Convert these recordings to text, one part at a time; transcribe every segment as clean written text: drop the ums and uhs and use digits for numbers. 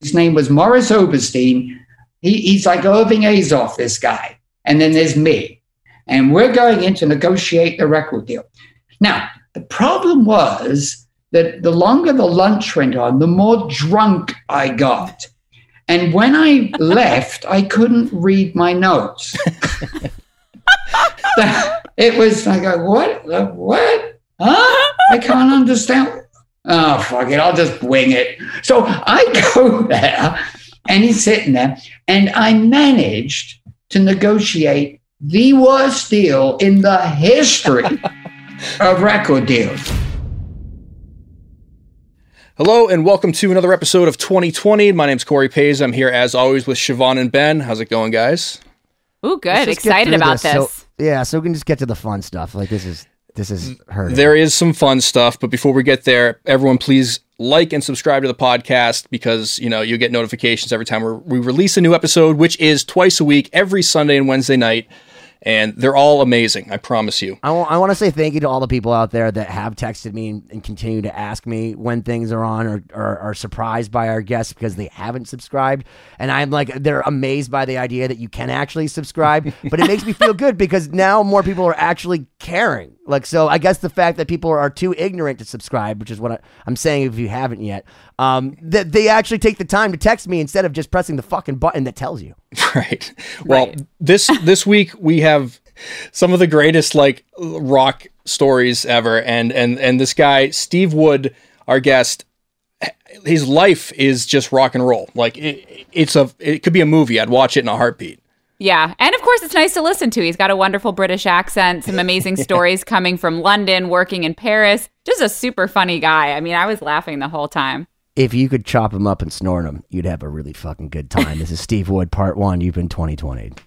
his name was Morris Oberstein. He's like Irving Azoff, this guy. And then there's me. And we're going in to negotiate the record deal. Now, the problem was that the longer the lunch went on, the more drunk I got. And when I left, I couldn't read my notes. It was like, what? Huh? I can't understand. Oh, fuck it, I'll just wing it. So I go there, and he's sitting there, and I managed to negotiate the worst deal in the history of record deals. Hello, and welcome to another episode of 2020. My name's Corey Paza. I'm here, as always, with Siobhán and Ben. How's it going, guys? Ooh, good. Excited about this. So we can just get to the fun stuff. Like, this is hurting. There is some fun stuff, but before we get there, everyone please like and subscribe to the podcast because, you know, you'll get notifications every time we release a new episode, which is twice a week, every Sunday and Wednesday night, and they're all amazing, I promise you. I want to say thank you to all the people out there that have texted me and continue to ask me when things are on or are surprised by our guests because they haven't subscribed, and I'm like, they're amazed by the idea that you can actually subscribe, but it makes me feel good because now more people are actually caring. Like, so I guess the fact that people are too ignorant to subscribe, which is what I'm saying if you haven't yet, that they actually take the time to text me instead of just pressing the fucking button that tells you. Right. Well, this week we have some of the greatest like rock stories ever. And this guy, Steve Wood, our guest, his life is just rock and roll. Like it could be a movie. I'd watch it in a heartbeat. Yeah. And of course, it's nice to listen to. He's got a wonderful British accent, some amazing stories coming from London, working in Paris. Just a super funny guy. I mean, I was laughing the whole time. If you could chop him up and snort him, you'd have a really fucking good time. This is Steve Wood, Part 1. You've been 2020'd.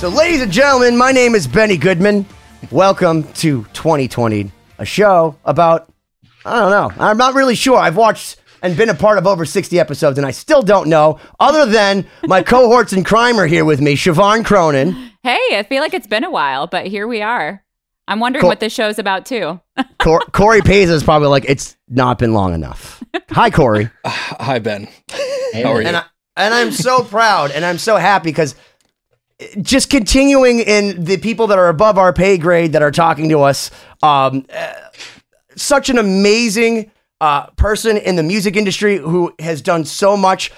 So, ladies and gentlemen, my name is Benny Goodman. Welcome to 2020, a show about, I don't know, I'm not really sure. I've watched and been a part of over 60 episodes, and I still don't know, other than my cohorts in crime are here with me, Siobhán Cronin. Hey, I feel like it's been a while, but here we are. I'm wondering what this show's about, too. Corey Paza is probably like, it's not been long enough. Hi, Corey. Hi, Ben. Hey, how are you? And I'm so proud, and I'm so happy, because just continuing in the people that are above our pay grade that are talking to us, such an amazing person in the music industry who has done so much.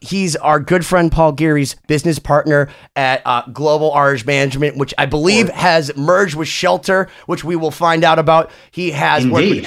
He's our good friend Paul Geary's business partner at Global Irish Management, which I believe has merged with Shelter, which we will find out about. He has worked with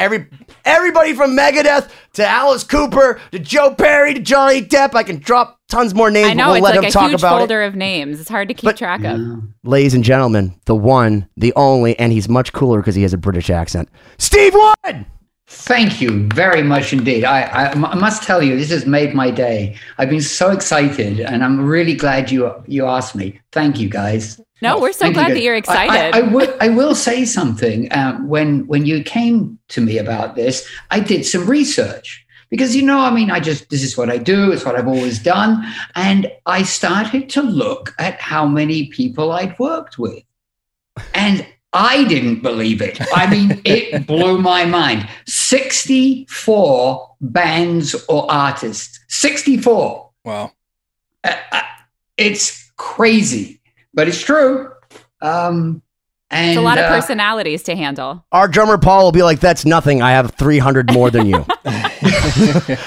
everybody from Megadeth to Alice Cooper to Joe Perry to Johnny Depp. I can drop tons more names. I know, we'll it's let like him a talk huge about folder it. Of names. It's hard to keep track of. Ladies and gentlemen, the one, the only, and he's much cooler because he has a British accent, Steve Wood! Thank you very much indeed. I must tell you, this has made my day. I've been so excited, and I'm really glad you asked me. Thank you, guys. No, we're so glad that you're excited. I will say something. When you came to me about this, I did some research because, you know, I mean, this is what I do. It's what I've always done. And I started to look at how many people I'd worked with. And I didn't believe it. I mean, it blew my mind. 64 bands or artists. 64. Wow. It's crazy, but it's true. And it's a lot of personalities to handle. Our drummer, Paul, will be like, that's nothing. I have 300 more than you.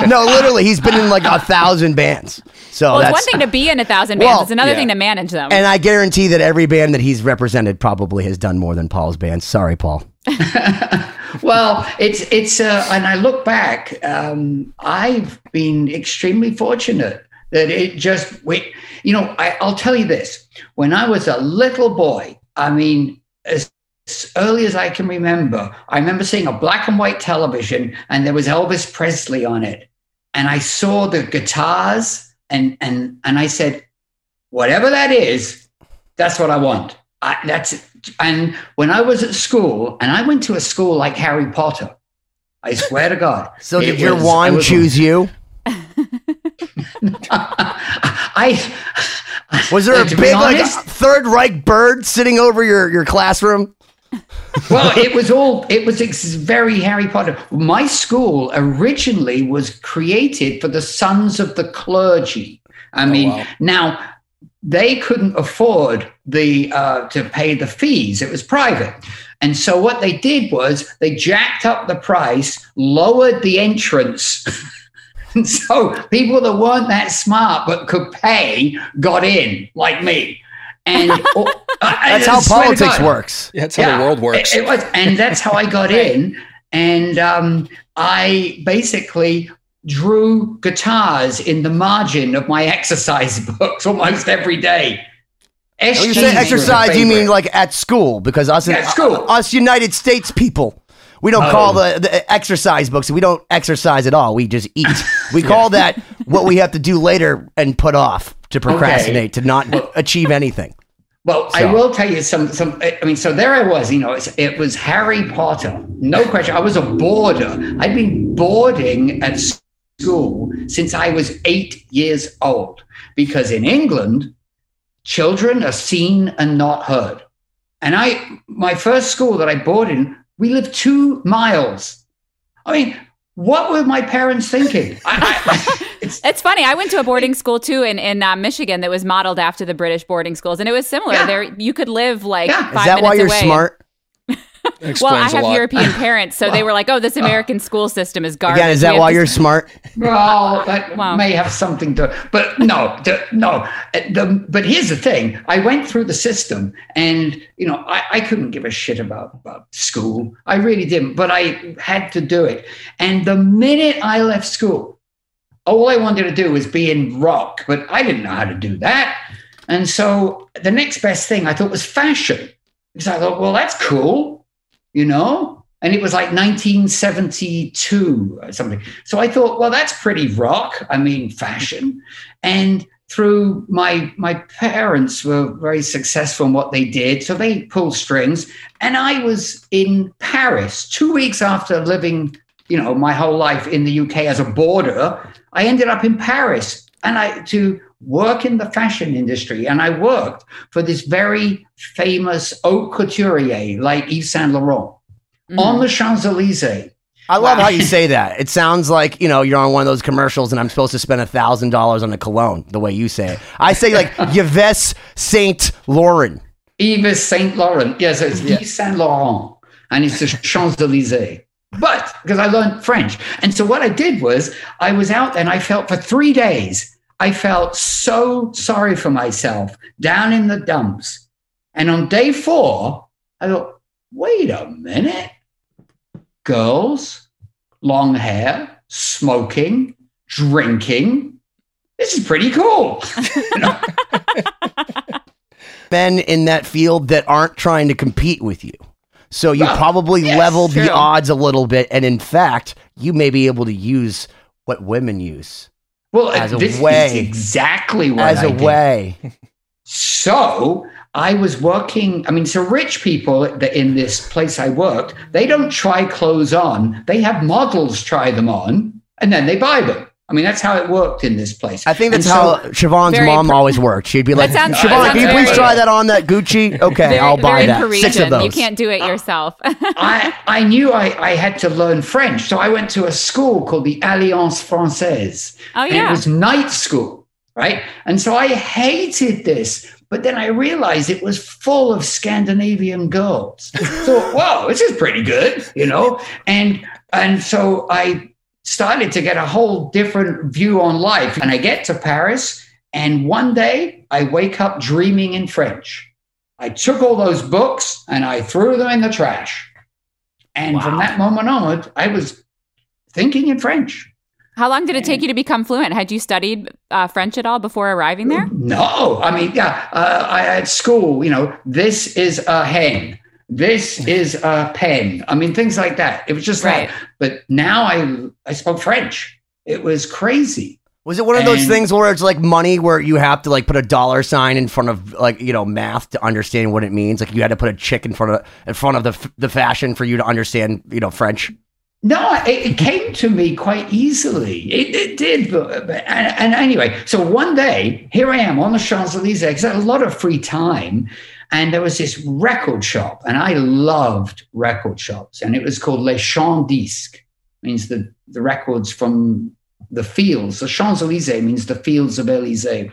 No, literally, he's been in like 1,000 bands. So well, it's one thing to be in 1,000 bands. Well, it's another thing to manage them. And I guarantee that every band that he's represented probably has done more than Paul's band. Sorry, Paul. Well, it's and I look back, I've been extremely fortunate that it just, I'll tell you this. When I was a little boy, I mean, as early as I can remember, I remember seeing a black and white television and there was Elvis Presley on it. And I saw the guitars and I said, whatever that is, that's what I want. And when I was at school, and I went to a school like Harry Potter, I swear to God. So did your wand choose you? Was there a big Third Reich bird sitting over your classroom? Well, it was very Harry Potter. My school originally was created for the sons of the clergy. Now they couldn't afford to pay the fees. It was private. And so what they did was they jacked up the price, lowered the entrance. And so people that weren't that smart but could pay got in, like me. And that's how politics works. Yeah, that's how the world works. It was, and that's how I got in. And I basically drew guitars in the margin of my exercise books almost every day. When you say exercise, you mean like at school? Because us United States people. We don't call the exercise books. We don't exercise at all. We just eat. We call that what we have to do later and put off to procrastinate, to not achieve anything. Well, so. I will tell you some. I mean, so there I was. It was Harry Potter. No question. I was a boarder. I'd been boarding at school since I was 8 years old because in England, children are seen and not heard. And my first school that I boarded in, we lived 2 miles. I mean, what were my parents thinking? It's funny. I went to a boarding school, too, in Michigan that was modeled after the British boarding schools. And it was similar. Yeah. There, you could live like 5 minutes away. Is that why you're smart? Well, I have European parents, so they were like, this American school system is garbage. Again, is that why you're smart? Well, that may have something to... But But here's the thing. I went through the system and, I couldn't give a shit about school. I really didn't, but I had to do it. And the minute I left school, all I wanted to do was be in rock, but I didn't know how to do that. And so the next best thing I thought was fashion. Because I thought, well, that's cool, And it was like 1972 or something. So I thought, well, that's pretty rock. I mean, fashion. And through my parents were very successful in what they did. So they pulled strings. And I was in Paris 2 weeks after living, my whole life in the UK as a boarder. I ended up in Paris and to work in the fashion industry. And I worked for this very famous haute couturier like Yves Saint Laurent on the Champs-Élysées. I love how you say that. It sounds like, you're on one of those commercials and I'm supposed to spend $1,000 on a cologne, the way you say it. I say like Yves Saint Laurent. Yves Saint Laurent. Yes, it's Yves Saint Laurent. And it's the Champs-Élysées. But because I learned French. And so what I did was I was out and I felt for 3 days, I felt so sorry for myself down in the dumps. And on day 4, I thought, wait a minute. Girls, long hair, smoking, drinking. This is pretty cool. Men in that field that aren't trying to compete with you. So you probably leveled the odds a little bit. And in fact, you may be able to use what women use. Well, this is exactly what I did. As a way. So I was working. I mean, so rich people in this place I worked, they don't try clothes on. They have models try them on, and then they buy them. I mean, that's how it worked in this place. I think that's how Siobhan's mom always worked. She'd be like, Siobhan, can you please try that on, that Gucci? Okay, I'll buy that. Parisian. 6 of those. You can't do it yourself. I knew I had to learn French. So I went to a school called the Alliance Française. Oh, yeah. And it was night school, right? And so I hated this But then I realized it was full of Scandinavian girls. So, wow, this is pretty good, you know? And so I started to get a whole different view on life. And I get to Paris, and one day I wake up dreaming in French. I took all those books and I threw them in the trash. And wow. From that moment onward, I was thinking in French. How long did it take you to become fluent? Had you studied French at all before arriving there? No. I mean, yeah, at school, you know, this is a hen. This is a pen. I mean, things like that. It was just right. Like, but now I spoke French. It was crazy. Was it one of those things where it's like money, where you have to like put a dollar sign in front of like, you know, math to understand what it means? Like you had to put a chick in front of the fashion for you to understand, you know, French? No, it came to me quite easily. It did. And anyway, so one day, here I am on the Champs-Élysées, because I had a lot of free time. And there was this record shop, and I loved record shops. And it was called Les Champs Disques, means the records from the fields. The Champs-Élysées means the fields of Élysée.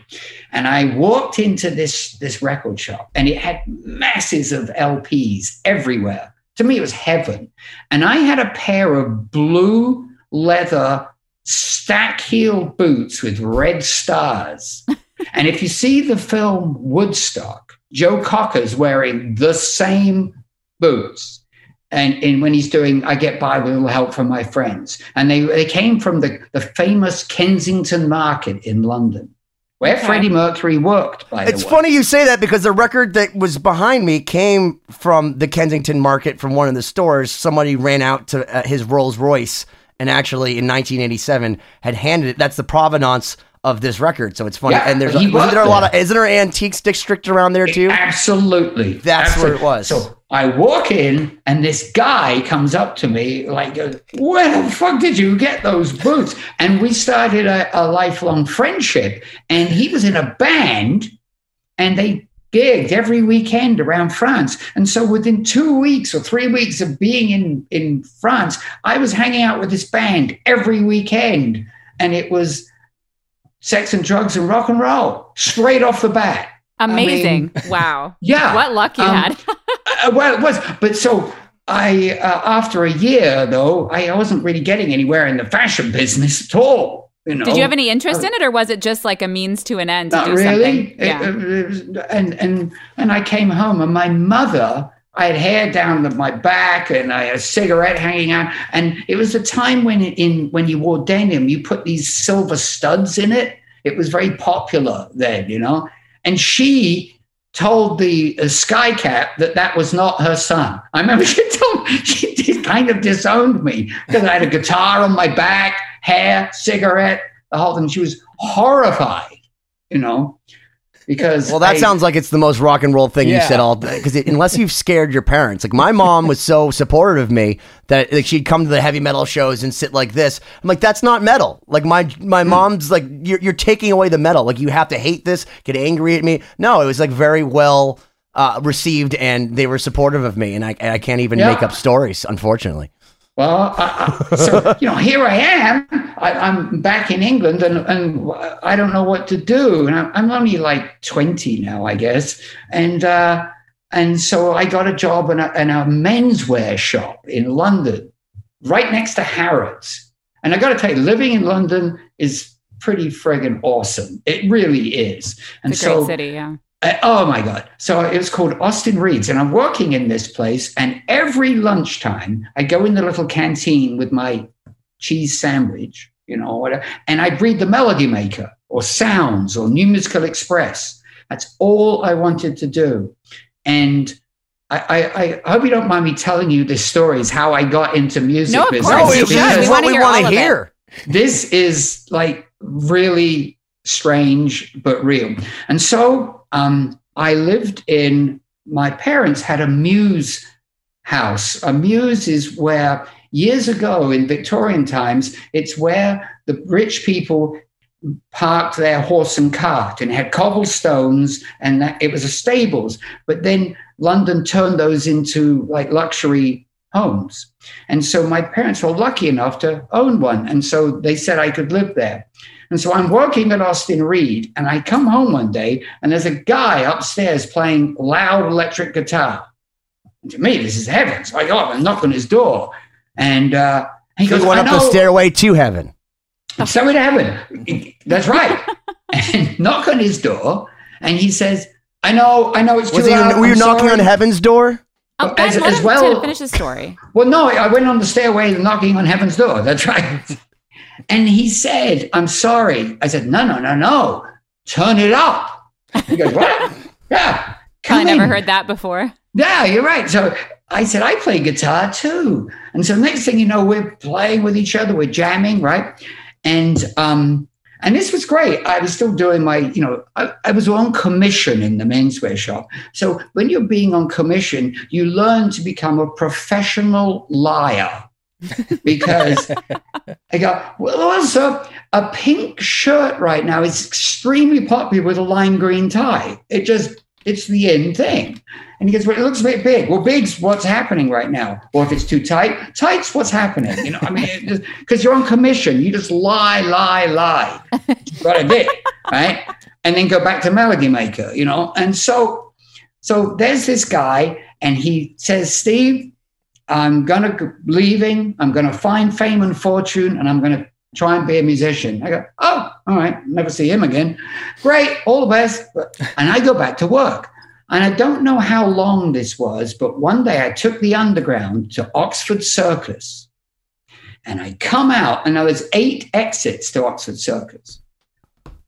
And I walked into this record shop, and it had masses of LPs everywhere. To me, it was heaven. And I had a pair of blue leather stack heel boots with red stars. And if you see the film Woodstock, Joe Cocker's wearing the same boots. And when he's doing I Get By With a Little Help From My Friends. And they came from the famous Kensington Market in London, where Freddie Mercury worked, by the way. It's funny you say that, because the record that was behind me came from the Kensington Market, from one of the stores. Somebody ran out to his Rolls Royce and actually in 1987 had handed it. That's the provenance of this record. So it's funny. Yeah, and isn't there an antiques district around there too? Absolutely. That's where it was. So I walk in and this guy comes up to me like, where the fuck did you get those boots? And we started a lifelong friendship, and he was in a band and they gigged every weekend around France. And so within 2 weeks or 3 weeks of being in France, I was hanging out with this band every weekend, and it was sex and drugs and rock and roll straight off the bat. Amazing. I mean, wow. Yeah. What luck you had. Well, it was. But so I, after a year though, I wasn't really getting anywhere in the fashion business at all. You know? Did you have any interest in it, or was it just like a means to an end? Not really. And I came home, and my mother, I had hair down my back and I had a cigarette hanging out. And it was the time when you wore denim, you put these silver studs in it. It was very popular then, you know. And she told the Sky Cap that was not her son. I remember she kind of disowned me, because I had a guitar on my back, hair, cigarette, the whole thing. She was horrified, you know. Because sounds like it's the most rock and roll thing you said all day. Because unless you've scared your parents, like my mom was so supportive of me that like she'd come to the heavy metal shows and sit like this. I'm like, that's not metal. Like my mom's like, you're taking away the metal. Like you have to hate this, get angry at me. No, it was like very well received, and they were supportive of me. And I can't even make up stories, unfortunately. Well, so, you know, here I am. I'm back in England, and I don't know what to do. And I'm only like 20 now, I guess. And so I got a job in a menswear shop in London, right next to Harrods. And I got to tell you, living in London is pretty friggin' awesome. It really is. And it's a great city, yeah. Oh, my God. So it was called Austin Reed's, and I'm working in this place, and every lunchtime I go in the little canteen with my cheese sandwich, you know, whatever, and I'd read the Melody Maker or Sounds or New Musical Express. That's all I wanted to do. And I hope you don't mind me telling you this story is how I got into music. No, of course you should. We want to hear. This is like really strange but real. And so... I lived in, my parents had a muse house. A muse is where, years ago in Victorian times, it's where the rich people parked their horse and cart, and had cobblestones, and it was a stables. But then London turned those into like luxury homes. And so my parents were lucky enough to own one. And so they said I could live there. And so I'm working at Austin Reed, and I come home one day, and there's a guy upstairs playing loud electric guitar. And to me, this is heaven. So I go up and knock on his door, and he goes, "Going up the stairway to heaven." Stairway to heaven. That's right. And knock on his door, and he says, "I know, it's too loud." Were you knocking on heaven's door? Oh, guys, as well, to finish the story. Well, no, I went on the stairway knocking on heaven's door. That's right. And he said, "I'm sorry." I said, No. Turn it up. He goes, "What?" Yeah. I never heard that before. Yeah, you're right. So I said, I play guitar too. And so next thing you know, we're playing with each other. We're jamming, right? And this was great. I was still doing my, I was on commission in the menswear shop. So when you're being on commission, you learn to become a professional liar. Because I go, well, sir, a pink shirt right now is extremely popular with a lime green tie. It's the in thing. And he goes, well, it looks a bit big. Well, big's what's happening right now. Or if it's too tight, tight's what's happening. Because you're on commission. You just lie. Got a bit, right? And then go back to Melody Maker, And so there's this guy, and he says, Steve, I'm going to leaving. I'm going to find fame and fortune, and I'm going to try and be a musician. I go, oh, all right. Never see him again. Great. All the best. And I go back to work. And I don't know how long this was, but one day I took the Underground to Oxford Circus, and I come out, and there was 8 exits to Oxford Circus.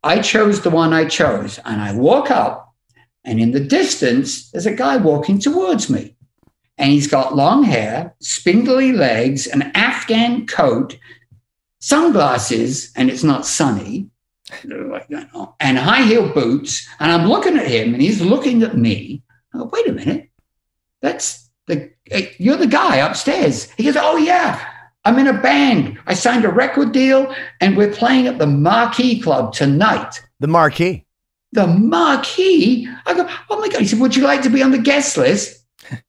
I chose the one I chose, and I walk up, and in the distance, there's a guy walking towards me. And he's got long hair, spindly legs, an Afghan coat, sunglasses, and it's not sunny, and high heel boots. And I'm looking at him, and he's looking at me. I go, wait a minute. You're the guy upstairs. He goes, oh, yeah, I'm in a band. I signed a record deal, and we're playing at the Marquee Club tonight. The Marquee? The Marquee? I go, oh, my God. He said, would you like to be on the guest list?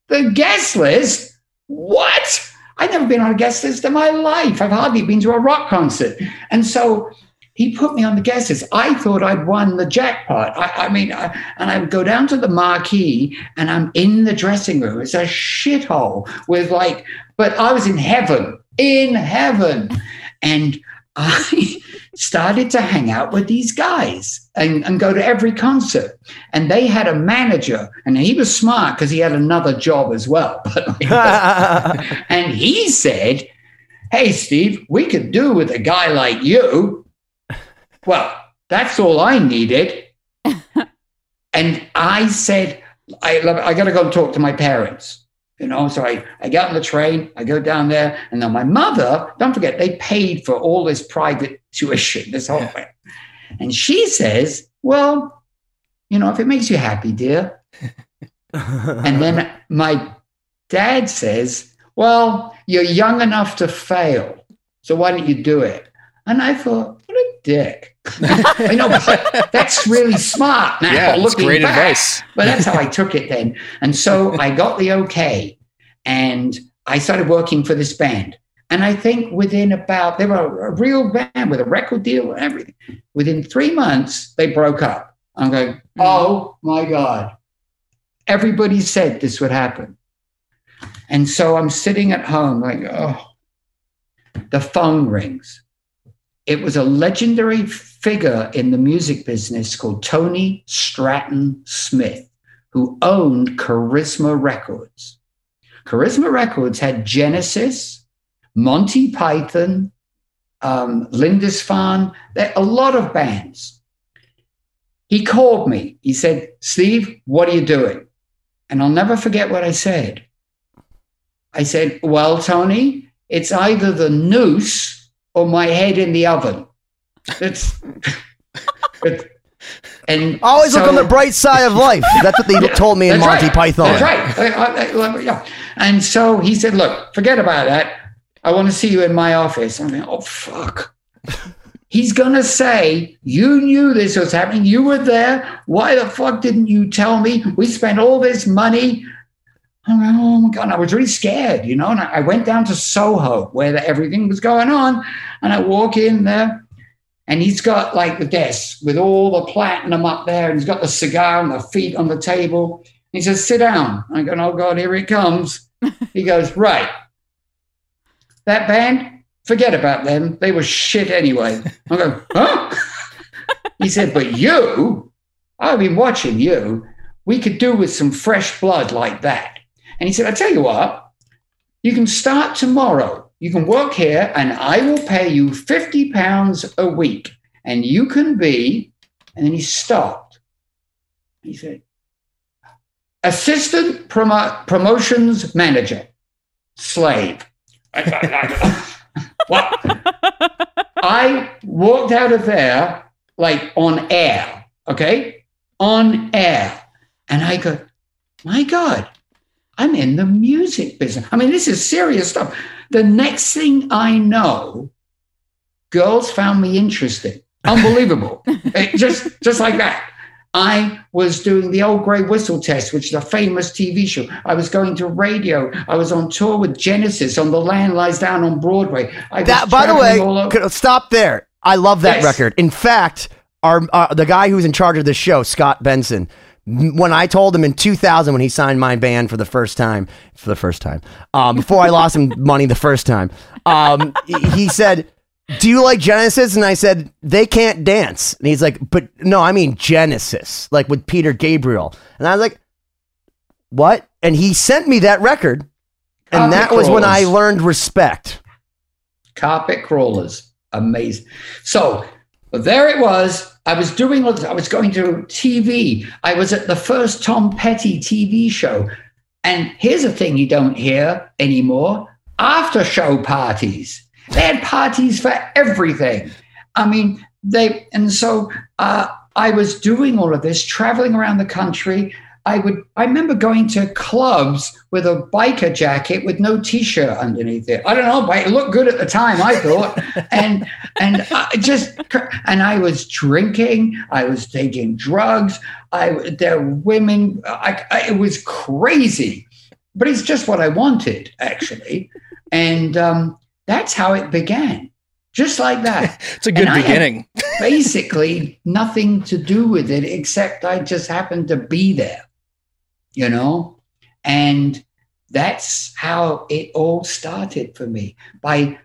The guest list? What? I've never been on a guest list in my life. I've hardly been to a rock concert. And so he put me on the guest list. I thought I'd won the jackpot. And I would go down to the Marquee, and I'm in the dressing room. It's a shithole but I was in heaven. In heaven. And I started to hang out with these guys and go to every concert. And they had a manager, and he was smart because he had another job as well. And he said, hey, Steve, we could do with a guy like you. Well, that's all I needed. And I said, I got to go talk to my parents. So I get on the train, I go down there, and then my mother, don't forget, they paid for all this private tuition, this whole thing. And she says, well, if it makes you happy, dear. And then my dad says, well, you're young enough to fail, so why don't you do it? And I thought, what a dick. I know, that's really smart now. Yeah, that's great advice. But that's how I took it then. And so I got the okay, and I started working for this band. And I think they were a real band with a record deal and everything. Within 3 months, they broke up. I'm going, oh, my God. Everybody said this would happen. And so I'm sitting at home like, oh. The phone rings. It was a legendary figure in the music business called Tony Stratton Smith, who owned Charisma Records. Charisma Records had Genesis, Monty Python, Lindisfarne, a lot of bands. He called me. He said, Steve, what are you doing? And I'll never forget what I said. I said, well, Tony, it's either the noose or my head in the oven. Always look on the bright side of life. That's what they told me in Monty Python. That's right. And so he said, look, forget about that. I want to see you in my office. I'm like, oh, fuck. He's going to say, you knew this was happening. You were there. Why the fuck didn't you tell me? We spent all this money. I'm like, oh, my God, and I was really scared, and I went down to Soho where everything was going on, and I walk in there, And he's got like the desk with all the platinum up there, and he's got the cigar and the feet on the table. And he says, sit down. I go, oh God, here he comes. He goes, right. That band, forget about them. They were shit anyway. I go, huh? He said, but you, I've been watching you. We could do with some fresh blood like that. And he said, I tell you what, you can start tomorrow. You can work here and I will pay you £50 a week and you can be, and then he stopped. He said, assistant promotions manager, slave. What? I walked out of there like on air, okay? On air. And I go, my God, I'm in the music business. I mean, this is serious stuff. The next thing I know, girls found me interesting. Unbelievable. It just like that. I was doing the Old Grey Whistle Test, which is a famous TV show. I was going to radio. I was on tour with Genesis on The Land Lies Down on Broadway. By the way, stop there. I love that record. In fact, the guy who's in charge of this show, Scott Benson, when I told him in 2000, when he signed my band for the first time, before I lost him money the first time, he said, do you like Genesis? And I said, they can't dance. And he's like, but no, I mean Genesis, like with Peter Gabriel. And I was like, what? And he sent me that record. And that was when I learned respect. Carpet Crawlers. Amazing. So there it was. I was going to TV. I was at the first Tom Petty TV show. And here's a thing you don't hear anymore. After show parties. They had parties for everything. I mean, so I was doing all of this, traveling around the country. I remember going to clubs with a biker jacket with no T-shirt underneath it. I don't know, but it looked good at the time, I thought. And I was drinking. I was taking drugs. There were women. It was crazy, but it's just what I wanted, actually. And that's how it began, just like that. It's a good beginning. Basically nothing to do with it, except I just happened to be there, you know? And that's how it all started for me, by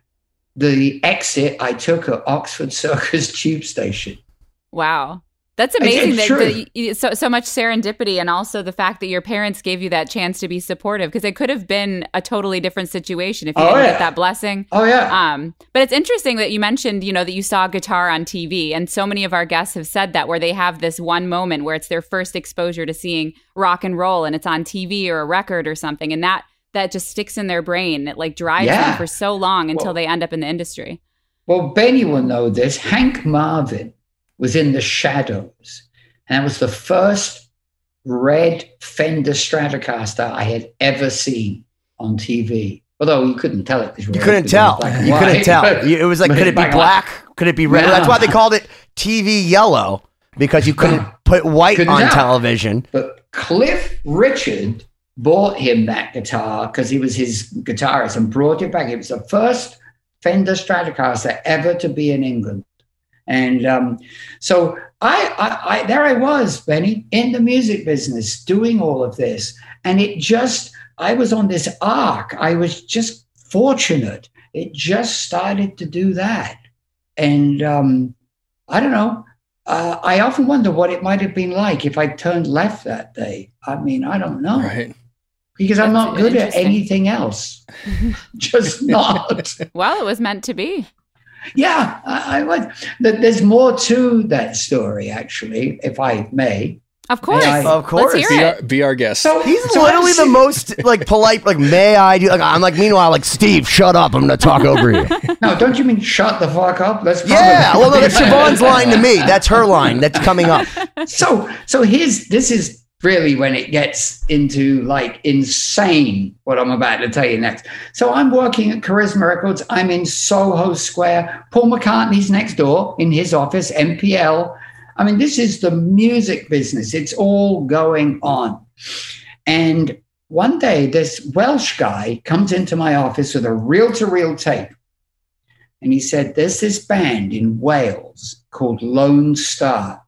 the exit I took at Oxford Circus Tube Station. Wow. That's amazing. So much serendipity, and also the fact that your parents gave you that chance to be supportive, because it could have been a totally different situation if you didn't get that blessing. Oh, yeah. But it's interesting that you mentioned, you know, that you saw guitar on TV, and so many of our guests have said that, where they have this one moment where it's their first exposure to seeing rock and roll, and it's on TV or a record or something, and that just sticks in their brain. It like drives them for so long until they end up in the industry. Well, Benny will know this. Hank Marvin was in the Shadows. And that was the first red Fender Stratocaster I had ever seen on TV. Although you couldn't tell it. You couldn't tell. It was like, could it be black? Could it be red? No. That's why they called it TV Yellow, because you couldn't put white on television. But Cliff Richard bought him that guitar because he was his guitarist, and brought it back. It was the first Fender Stratocaster ever to be in England. And so I there I was, Benny, in the music business, doing all of this. And I was on this arc. I was just fortunate. It just started to do that. And I don't know. I often wonder what it might have been like if I turned left that day. I mean, I don't know. Right. Because I'm not good at anything else. Just not. Well, it was meant to be. Yeah, I would. There's more to that story, actually, if I may. Of course. Of course. Let's hear it. Be our guest. So he's literally the most polite, may I do? I'm meanwhile, Steve, shut up. I'm going to talk over you. No, don't you mean shut the fuck up? That's Siobhan's line to me. That's her line. That's coming up. So this is really when it gets into insane, what I'm about to tell you next. So I'm working at Charisma Records. I'm in Soho Square. Paul McCartney's next door in his office, MPL. I mean, this is the music business. It's all going on. And one day this Welsh guy comes into my office with a reel-to-reel tape. And he said, there's this band in Wales called Lone Star,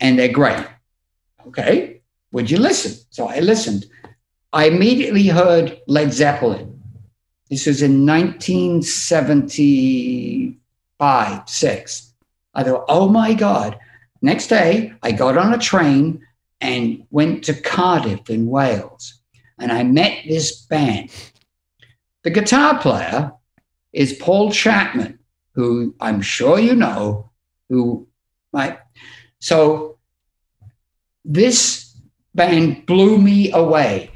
and they're great. Okay, would you listen? So I listened. I immediately heard Led Zeppelin. This was in 1975, six. I thought, oh, my God. Next day, I got on a train and went to Cardiff in Wales, and I met this band. The guitar player is Paul Chapman, who I'm sure you know, who might. So this band blew me away.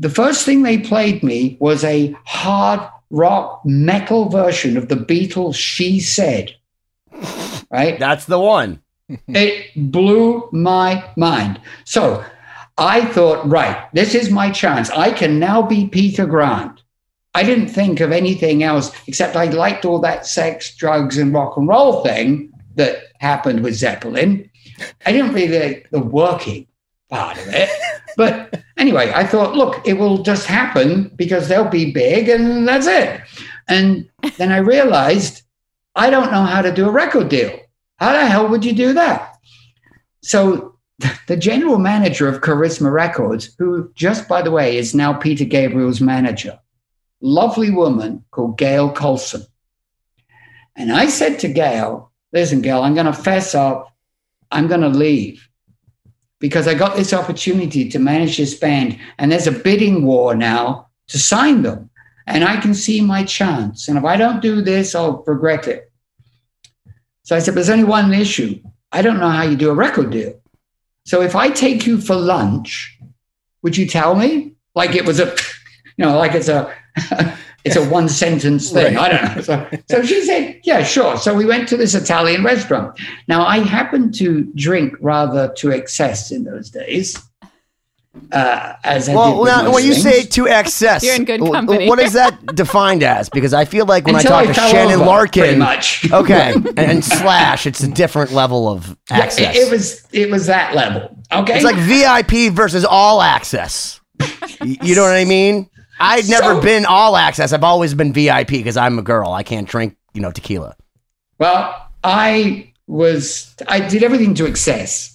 The first thing they played me was a hard rock metal version of the Beatles' She Said. Right? That's the one. It blew my mind. So I thought, right, this is my chance. I can now be Peter Grant. I didn't think of anything else, except I liked all that sex, drugs, and rock and roll thing that happened with Zeppelin. I didn't really like the working part of it. But anyway, I thought, look, it will just happen because they'll be big and that's it. And then I realized I don't know how to do a record deal. How the hell would you do that? So the general manager of Charisma Records, who just, by the way, is now Peter Gabriel's manager, lovely woman called Gail Colson. And I said to Gail, listen, Gail, I'm going to fess up. I'm going to leave because I got this opportunity to manage this band. And there's a bidding war now to sign them. And I can see my chance. And if I don't do this, I'll regret it. So I said, there's only one issue. I don't know how you do a record deal. So if I take you for lunch, would you tell me? Like it was a... You know, like it's a one sentence thing. Right. I don't know. So she said, yeah, sure. So we went to this Italian restaurant. Now I happened to drink rather to excess in those days. When you say to excess, you're in good company. What is that defined as? Because I feel like when I talk to Shannon Larkin, much. Okay, and Slash, it's a different level of access. Yeah, it was that level. Okay, it's like VIP versus all access. You know what I mean? I'd never been all access. I've always been VIP because I'm a girl. I can't drink, tequila. Well, I did everything to excess.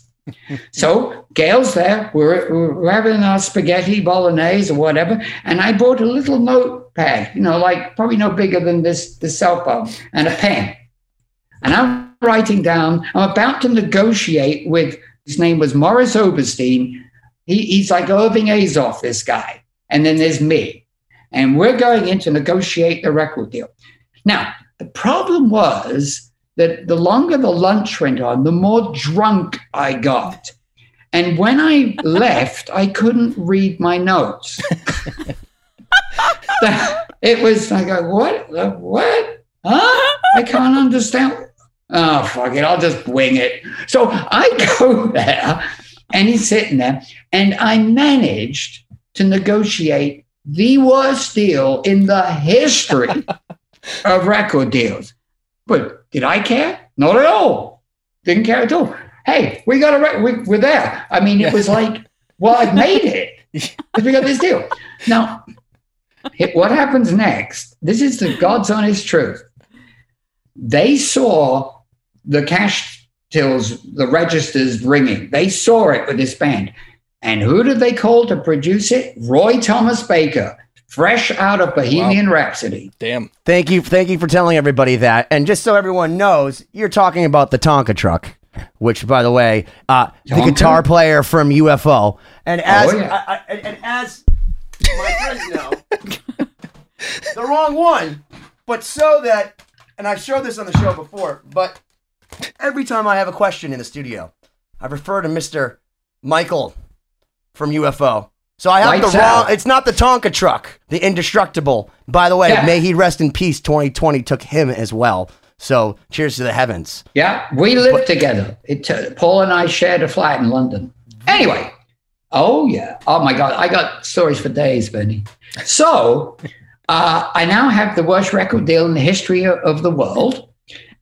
So Gail's there. We're having our spaghetti bolognese or whatever. And I bought a little notepad, like probably no bigger than this cell phone, and a pen. And I'm writing down, I'm about to negotiate with, his name was Morris Oberstein. He's like Irving Azoff, this guy. And then there's me. And we're going in to negotiate the record deal. Now, the problem was that the longer the lunch went on, the more drunk I got. And when I left, I couldn't read my notes. It was like, what? Huh? I can't understand. Oh, fuck it. I'll just wing it. So I go there. And he's sitting there. And I managed to negotiate the worst deal in the history of record deals. But did I care? Not at all. Didn't care at all. Hey, we got a we're there. I mean, it was like, well, I made it because we got this deal. Now, what happens next? This is the God's honest truth. They saw the cash... the registers ringing. They saw it with this band. And who did they call to produce it? Roy Thomas Baker, fresh out of Bohemian Rhapsody. Damn. Thank you for telling everybody that. And just so everyone knows, you're talking about the Tonka truck, which, by the way, the guitar player from UFO. And as my friends know, the wrong one, but so that, and I've showed this on the show before, but every time I have a question in the studio, I refer to Mr. Michael from UFO. So I have it's not the Tonka truck, the indestructible. By the way, may he rest in peace. 2020 took him as well. So cheers to the heavens. Yeah, we lived together. Paul and I shared a flat in London. Anyway. Oh, yeah. Oh, my God. I got stories for days, Benny. So I now have the worst record deal in the history of the world.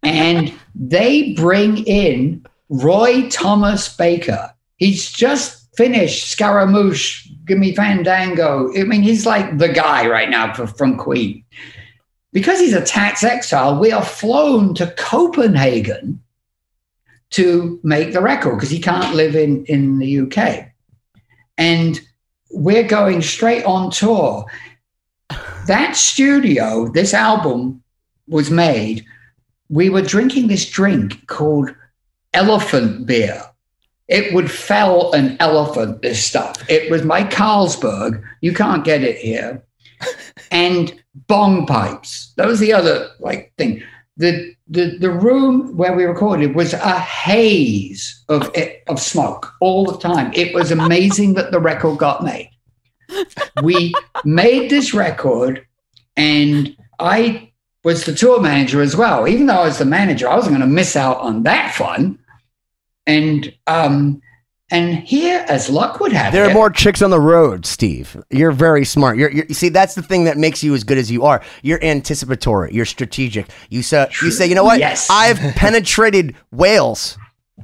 And they bring in Roy Thomas Baker. He's just finished Scaramouche, Gimme Fandango. I mean, he's like the guy right now from Queen. because he's a tax exile, we are flown to Copenhagen to make the record because he can't live in the UK. And we're going straight on tour. That studio, this album was made, we were drinking this drink called elephant beer. It would fell an elephant, this stuff. It was my Carlsberg. You can't get it here. And bong pipes. That was the other like thing. The room where we recorded was a haze of smoke all the time. It was amazing that the record got made. We made this record, and I was the tour manager as well. Even though I was the manager, I wasn't going to miss out on that fun. And here, as luck would have it, there are more chicks on the road, Steve. You're very smart. You see, that's the thing that makes you as good as you are. You're anticipatory. You're strategic. You say, you know what? Yes. I've penetrated Wales,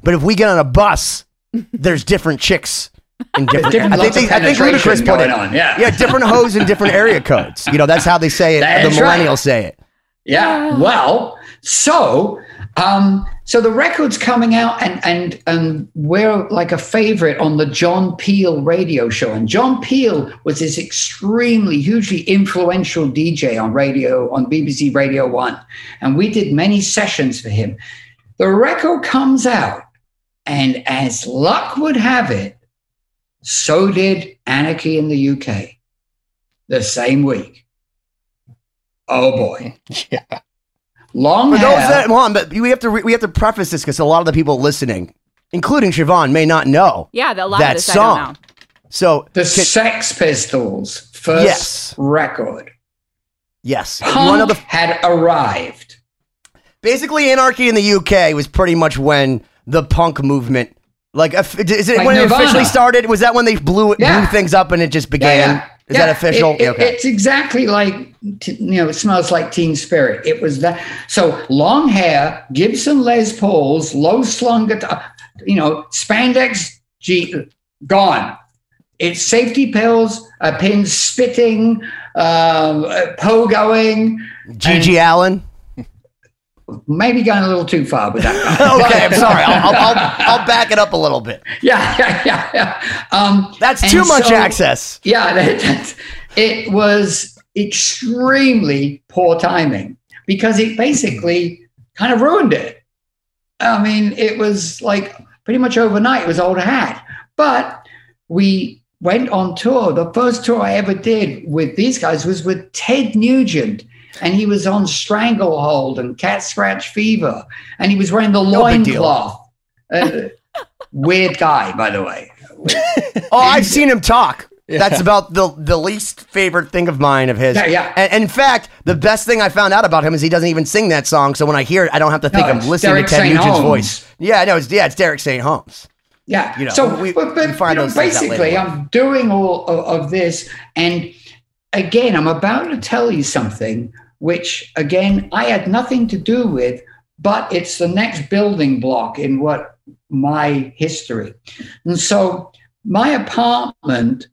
but if we get on a bus, there's different chicks in different. I think Ludacris put it on. Yeah, different hoes in different area codes. You know, that's how they say it. The millennials say it. Yeah. Well, so. So the record's coming out, and we're like a favorite on the John Peel radio show. And John Peel was this extremely, hugely influential DJ on radio, on BBC Radio 1. And we did many sessions for him. The record comes out, and as luck would have it, so did Anarchy in the UK the same week. Oh, boy. Yeah. Long hair. But we have to preface this because a lot of the people listening, including Siobhan, may not know. Yeah, a lot of this song. I don't know. So the Sex Pistols' first record. Yes, punk had arrived. Basically, Anarchy in the UK was pretty much when the punk movement, when it officially started? Was that when they blew things up and it just began? Yeah. Is that official? It's exactly like, it smells like Teen Spirit. It was that. So long hair, Gibson Les Pauls, low slung guitar, spandex, gone. It's safety pills, pins spitting, pogoing. Gigi Allen. Maybe going a little too far with that. Okay, I'm sorry. I'll back it up a little bit. Yeah. That's too much access. Yeah, it was extremely poor timing because it basically kind of ruined it. I mean, it was like pretty much overnight. It was old hat. But we went on tour. The first tour I ever did with these guys was with Ted Nugent. And he was on Stranglehold and Cat Scratch Fever. And he was wearing the loincloth. Weird guy, by the way. I've seen him talk. Yeah. That's about the least favorite thing of mine of his. Yeah. And in fact, the best thing I found out about him is he doesn't even sing that song. So when I hear it, I don't have to think I'm listening to Ted Nugent's voice. Yeah, no, it's Derek St. Holmes. Yeah. So basically, I'm doing all of this. And again, I'm about to tell you something which, again, I had nothing to do with, but it's the next building block in what my history. And so my apartment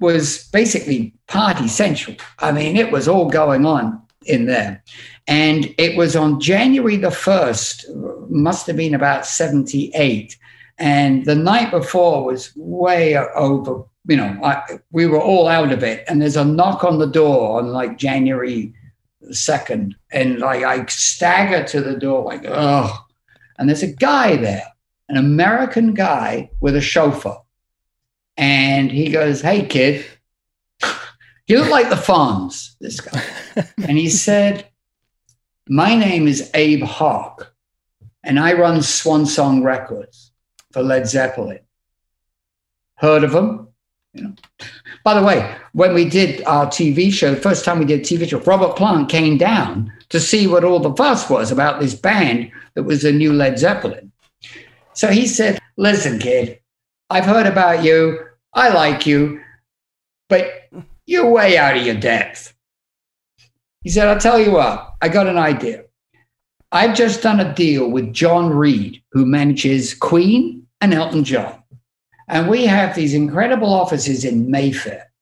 was basically party central. I mean, it was all going on in there. And it was on January the 1st, must have been about 78. And the night before was way over. We were all out of it, and there's a knock on the door on like January 2nd, and I stagger to the door and there's a guy there, an American guy with a chauffeur, and he goes, "Hey kid, you look like the Fonz," this guy, and he said, "My name is Abe Hawk, and I run Swan Song Records for Led Zeppelin. Heard of them?" By the way, when we did our TV show, the first time we did a TV show, Robert Plant came down to see what all the fuss was about this band that was the new Led Zeppelin. So he said, "Listen, kid, I've heard about you. I like you, but you're way out of your depth." He said, "I'll tell you what, I got an idea. I've just done a deal with John Reed, who manages Queen and Elton John. And we have these incredible offices in Mayfair.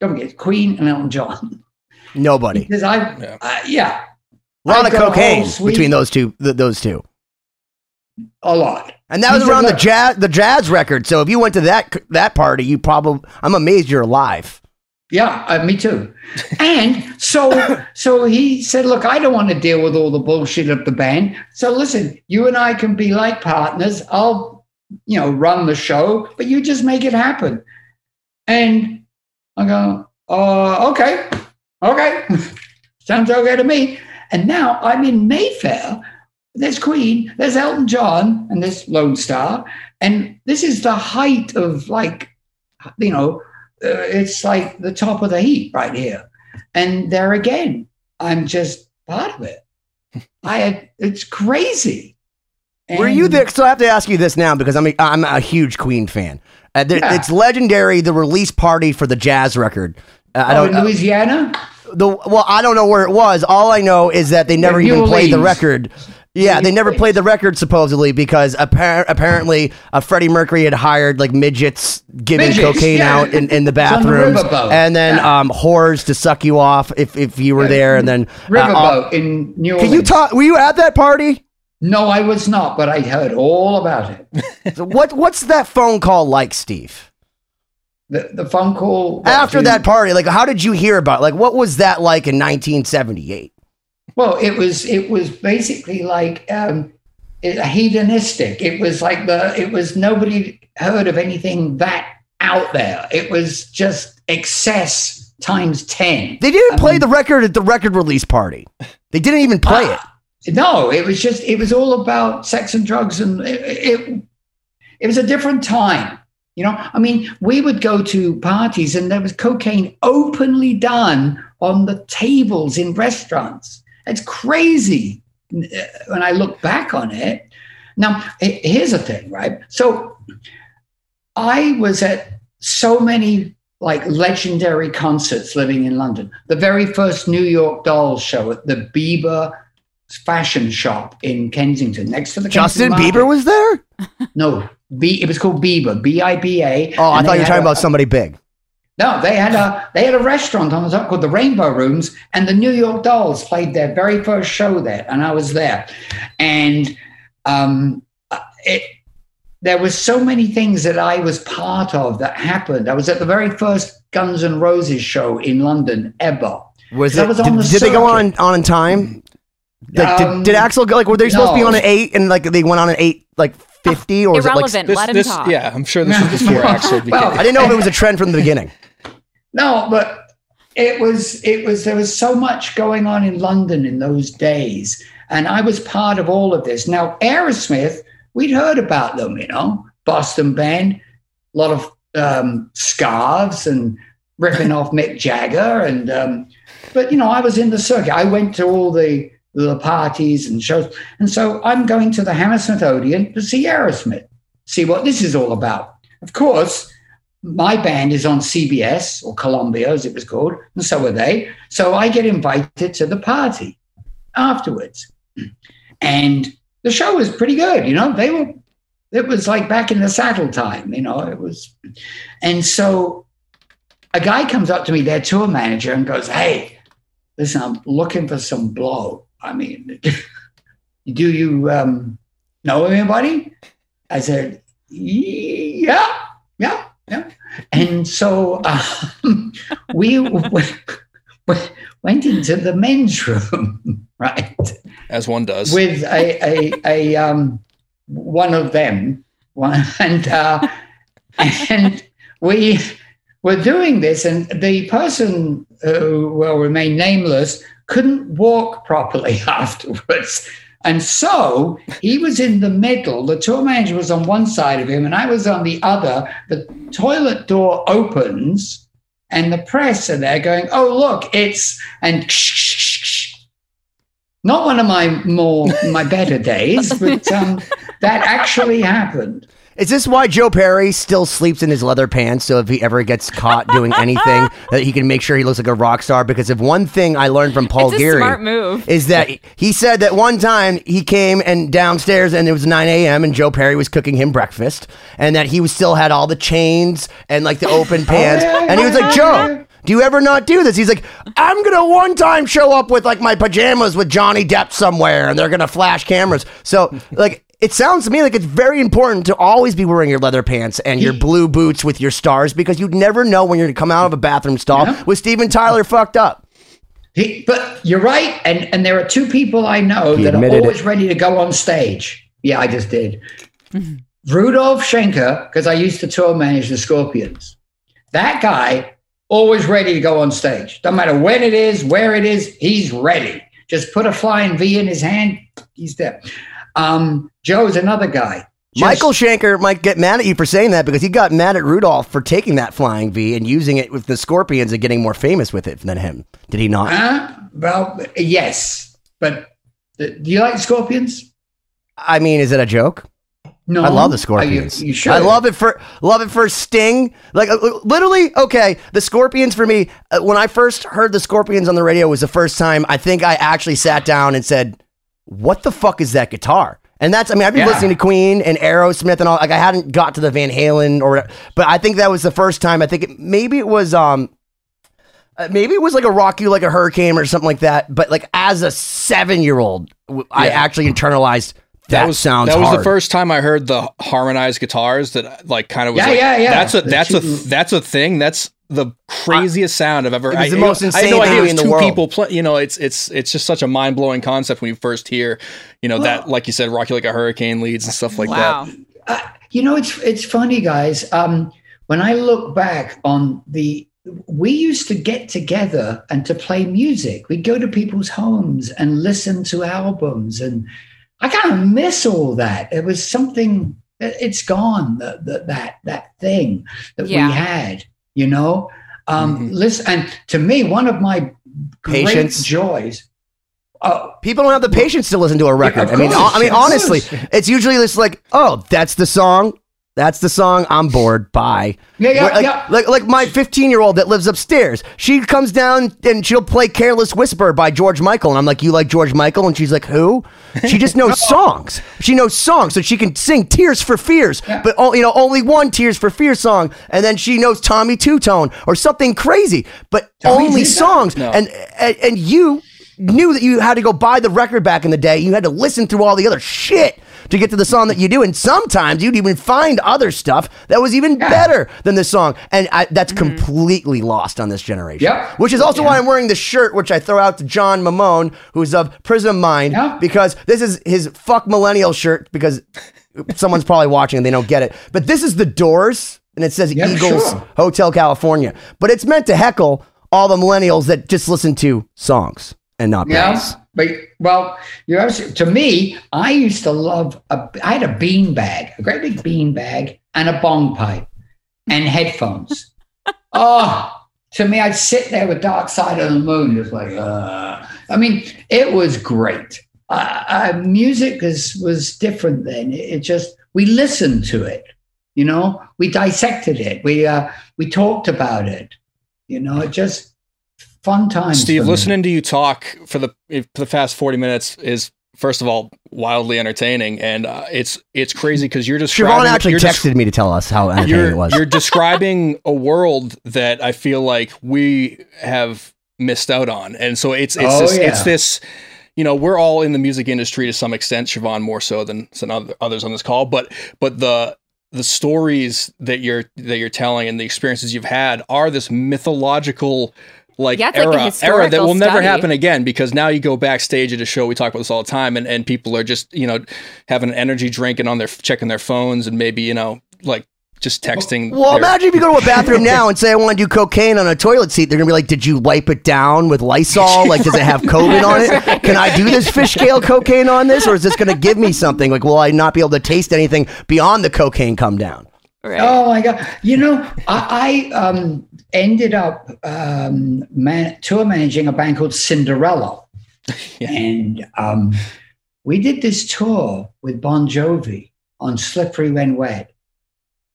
Don't forget, Queen and Elton John. Nobody. Because yeah. A lot of cocaine between those two. A lot. And that was around the jazz record. So if you went to that party, you probably, I'm amazed you're alive. Yeah, me too. And so he said, look, I don't want to deal with all the bullshit of the band. So listen, you and I can be like partners. I'll, run the show, but you just make it happen. And I go, okay. Sounds okay to me. And now I'm in Mayfair. There's Queen, there's Elton John, and there's Lone Star. And this is the height of it's like the top of the heap right here. And there again, I'm just part of it. It's crazy. And were you there? So I have to ask you this now because I'm a huge Queen fan. Yeah. It's legendary, the release party for the jazz record. In Louisiana? I don't know where it was. All I know is that they never even played the record. Yeah, they never played the record, supposedly, because apparently Freddie Mercury had hired midgets cocaine out in the bathrooms, and then whores to suck you off if you were there, and then riverboat in New Orleans. Can you talk? Were you at that party? No, I was not, but I heard all about it. So what's that phone call like, Steve? The phone call after that party, how did you hear about it? What was that like in 1978? Well, it was basically hedonistic. It was nobody heard of anything that out there. It was just excess times 10. They didn't play the record at the record release party. They didn't even play it. No, it was all about sex and drugs, and it was a different time. We would go to parties and there was cocaine openly done on the tables in restaurants. It's crazy when I look back on it. Now, here's the thing, right? So I was at so many legendary concerts living in London. The very first New York Dolls show at the Bieber fashion shop in Kensington, next to the Kensington Market. Justin Bieber was there? No. It was called Bieber, B-I-B-A. Oh, I thought you were talking about somebody big. No, they had a restaurant on the top called the Rainbow Rooms, and the New York Dolls played their very first show there, and I was there. And there was so many things that I was part of that happened. I was at the very first Guns N' Roses show in London ever. Did they go on time? Did Axl go? Were they supposed to be on an 8, and they went on an 8 50 or irrelevant. Was it let him talk. Yeah, I'm sure this was before Axl. Well, I didn't know if it was a trend from the beginning. No, but it was. There was so much going on in London in those days, and I was part of all of this. Now, Aerosmith, we'd heard about them, Boston band, a lot of scarves and ripping off Mick Jagger, and I was in the circuit. I went to all the parties and shows. And so I'm going to the Hammersmith Odeon to see Aerosmith, see what this is all about. Of course, my band is on CBS, or Columbia as it was called, and so are they. So I get invited to the party afterwards. And the show was pretty good, it was back in the saddle time, and so a guy comes up to me, their tour manager, and goes, "Hey, listen, I'm looking for some blow. I mean, do you know anybody?" I said, yeah. And so we went into the men's room, right? As one does. With one of them. And we were doing this, and the person who will remain nameless couldn't walk properly afterwards. And so he was in the middle. The tour manager was on one side of him and I was on the other. The toilet door opens and the press are there going, "Oh, look, it's," and not one of my better days, but that actually happened. Is this why Joe Perry still sleeps in his leather pants, so if he ever gets caught doing anything, that he can make sure he looks like a rock star? Because if one thing I learned from Paul Geary is that he said that one time he came and downstairs and it was 9 a.m. and Joe Perry was cooking him breakfast, and that he still had all the chains and the open pants. And he was like, "Joe, Do you ever not do this? He's like, I'm going to one time show up with like my pajamas with Johnny Depp somewhere and they're going to flash cameras. So like, it sounds to me like it's very important to always be wearing your leather pants and your blue boots with your stars, because you never know when you're going to come out of a bathroom stall with Steven Tyler fucked up. But you're right. And there are two people I know that are always ready to go on stage. Yeah, I just did. Rudolf Schenker, because I used to tour manage the Scorpions. That guy, always ready to go on stage. Doesn't matter when it is, where it is, he's ready. Just put a flying V in his hand, he's there. Joe's another guy. Michael Schenker might get mad at you for saying that, because he got mad at Rudolph for taking that flying V and using it with the Scorpions and getting more famous with it than him. Did he not? Well, yes. But do you like the Scorpions? I mean, is it a joke? No. I love the Scorpions. You should. I love it for Sting. Like literally, okay, the Scorpions for me, when I first heard the Scorpions on the radio was the first time I think I actually sat down and said, what the fuck is that guitar? And that's, I mean, I've been listening to Queen and Aerosmith and all, like I hadn't got to the Van Halen or whatever, but I think that was the first time. I think maybe it was like a Rock You Like a Hurricane or something like that. But like as a 7-year-old, I actually internalized That was the first time I heard the harmonized guitars that like kind of was that's a thing. That's the craziest sound I've ever. It's the most insane thing in the world. People play, you know, it's just such a mind blowing concept when you first hear, you know, that, like you said, Rocky Like a Hurricane leads and stuff like that. You know, it's funny, guys. When I look back on we used to get together and to play music. We'd go to people's homes and listen to albums, and I kind of miss all that. It was something, it's gone, that thing that we had, you know? Listen, and to me, one of my great joys. People don't have the patience to listen to a record. Yeah, I mean, honestly, it's usually just like, oh, that's the song. That's the song. I'm bored. Bye. Like my 15-year-old that lives upstairs. She comes down and she'll play "Careless Whisper" by George Michael, and I'm like, "You like George Michael?" And she's like, "Who?" She just knows songs. She knows songs, so she can sing "Tears for Fears," but only one "Tears for Fears" song, and then she knows "Tommy Two Tone" or something crazy, but only songs. No. And you knew that you had to go buy the record back in the day. You had to listen through all the other shit to get to the song that you do, and sometimes you'd even find other stuff that was even better than this song, and that's completely lost on this generation, which is also why I'm wearing this shirt, which I throw out to John Mamone, who's of Prism Mind, because this is his fuck millennial shirt, because someone's probably watching and they don't get it, but this is The Doors, and it says Eagles Hotel California, but it's meant to heckle all the millennials that just listen to songs and not bands. To me, I used to love, I had a bean bag, a great big bean bag, and a bong pipe and headphones. To me, I'd sit there with Dark Side of the Moon, just like, I mean, it was great. Music was different then. It just, we listened to it, you know, we dissected it. We talked about it, you know, it just, fun times. Steve, listening to you talk for the past 40 minutes is, first of all, wildly entertaining, and it's crazy because you're describing. Siobhán actually texted me to tell us how entertaining it was. You're describing a world that I feel like we have missed out on, and so it's this. You know, we're all in the music industry to some extent, Siobhán more so than some others on this call, but the stories that you're telling and the experiences you've had are this mythological. Like era that will never happen again, because now you go backstage at a show. We talk about this all the time, and people are just, you know, having an energy drink and checking their phones, and maybe, you know, like just texting. Well, imagine if you go to a bathroom now and say, I want to do cocaine on a toilet seat. They're gonna be like, did you wipe it down with Lysol? Like, does it have COVID on it? Can I do this fish scale cocaine on this, or is this gonna give me something? Like, will I not be able to taste anything beyond the cocaine come down? Right. Oh my God. You know, I ended up tour managing a band called Cinderella. And we did this tour with Bon Jovi on Slippery When Wet.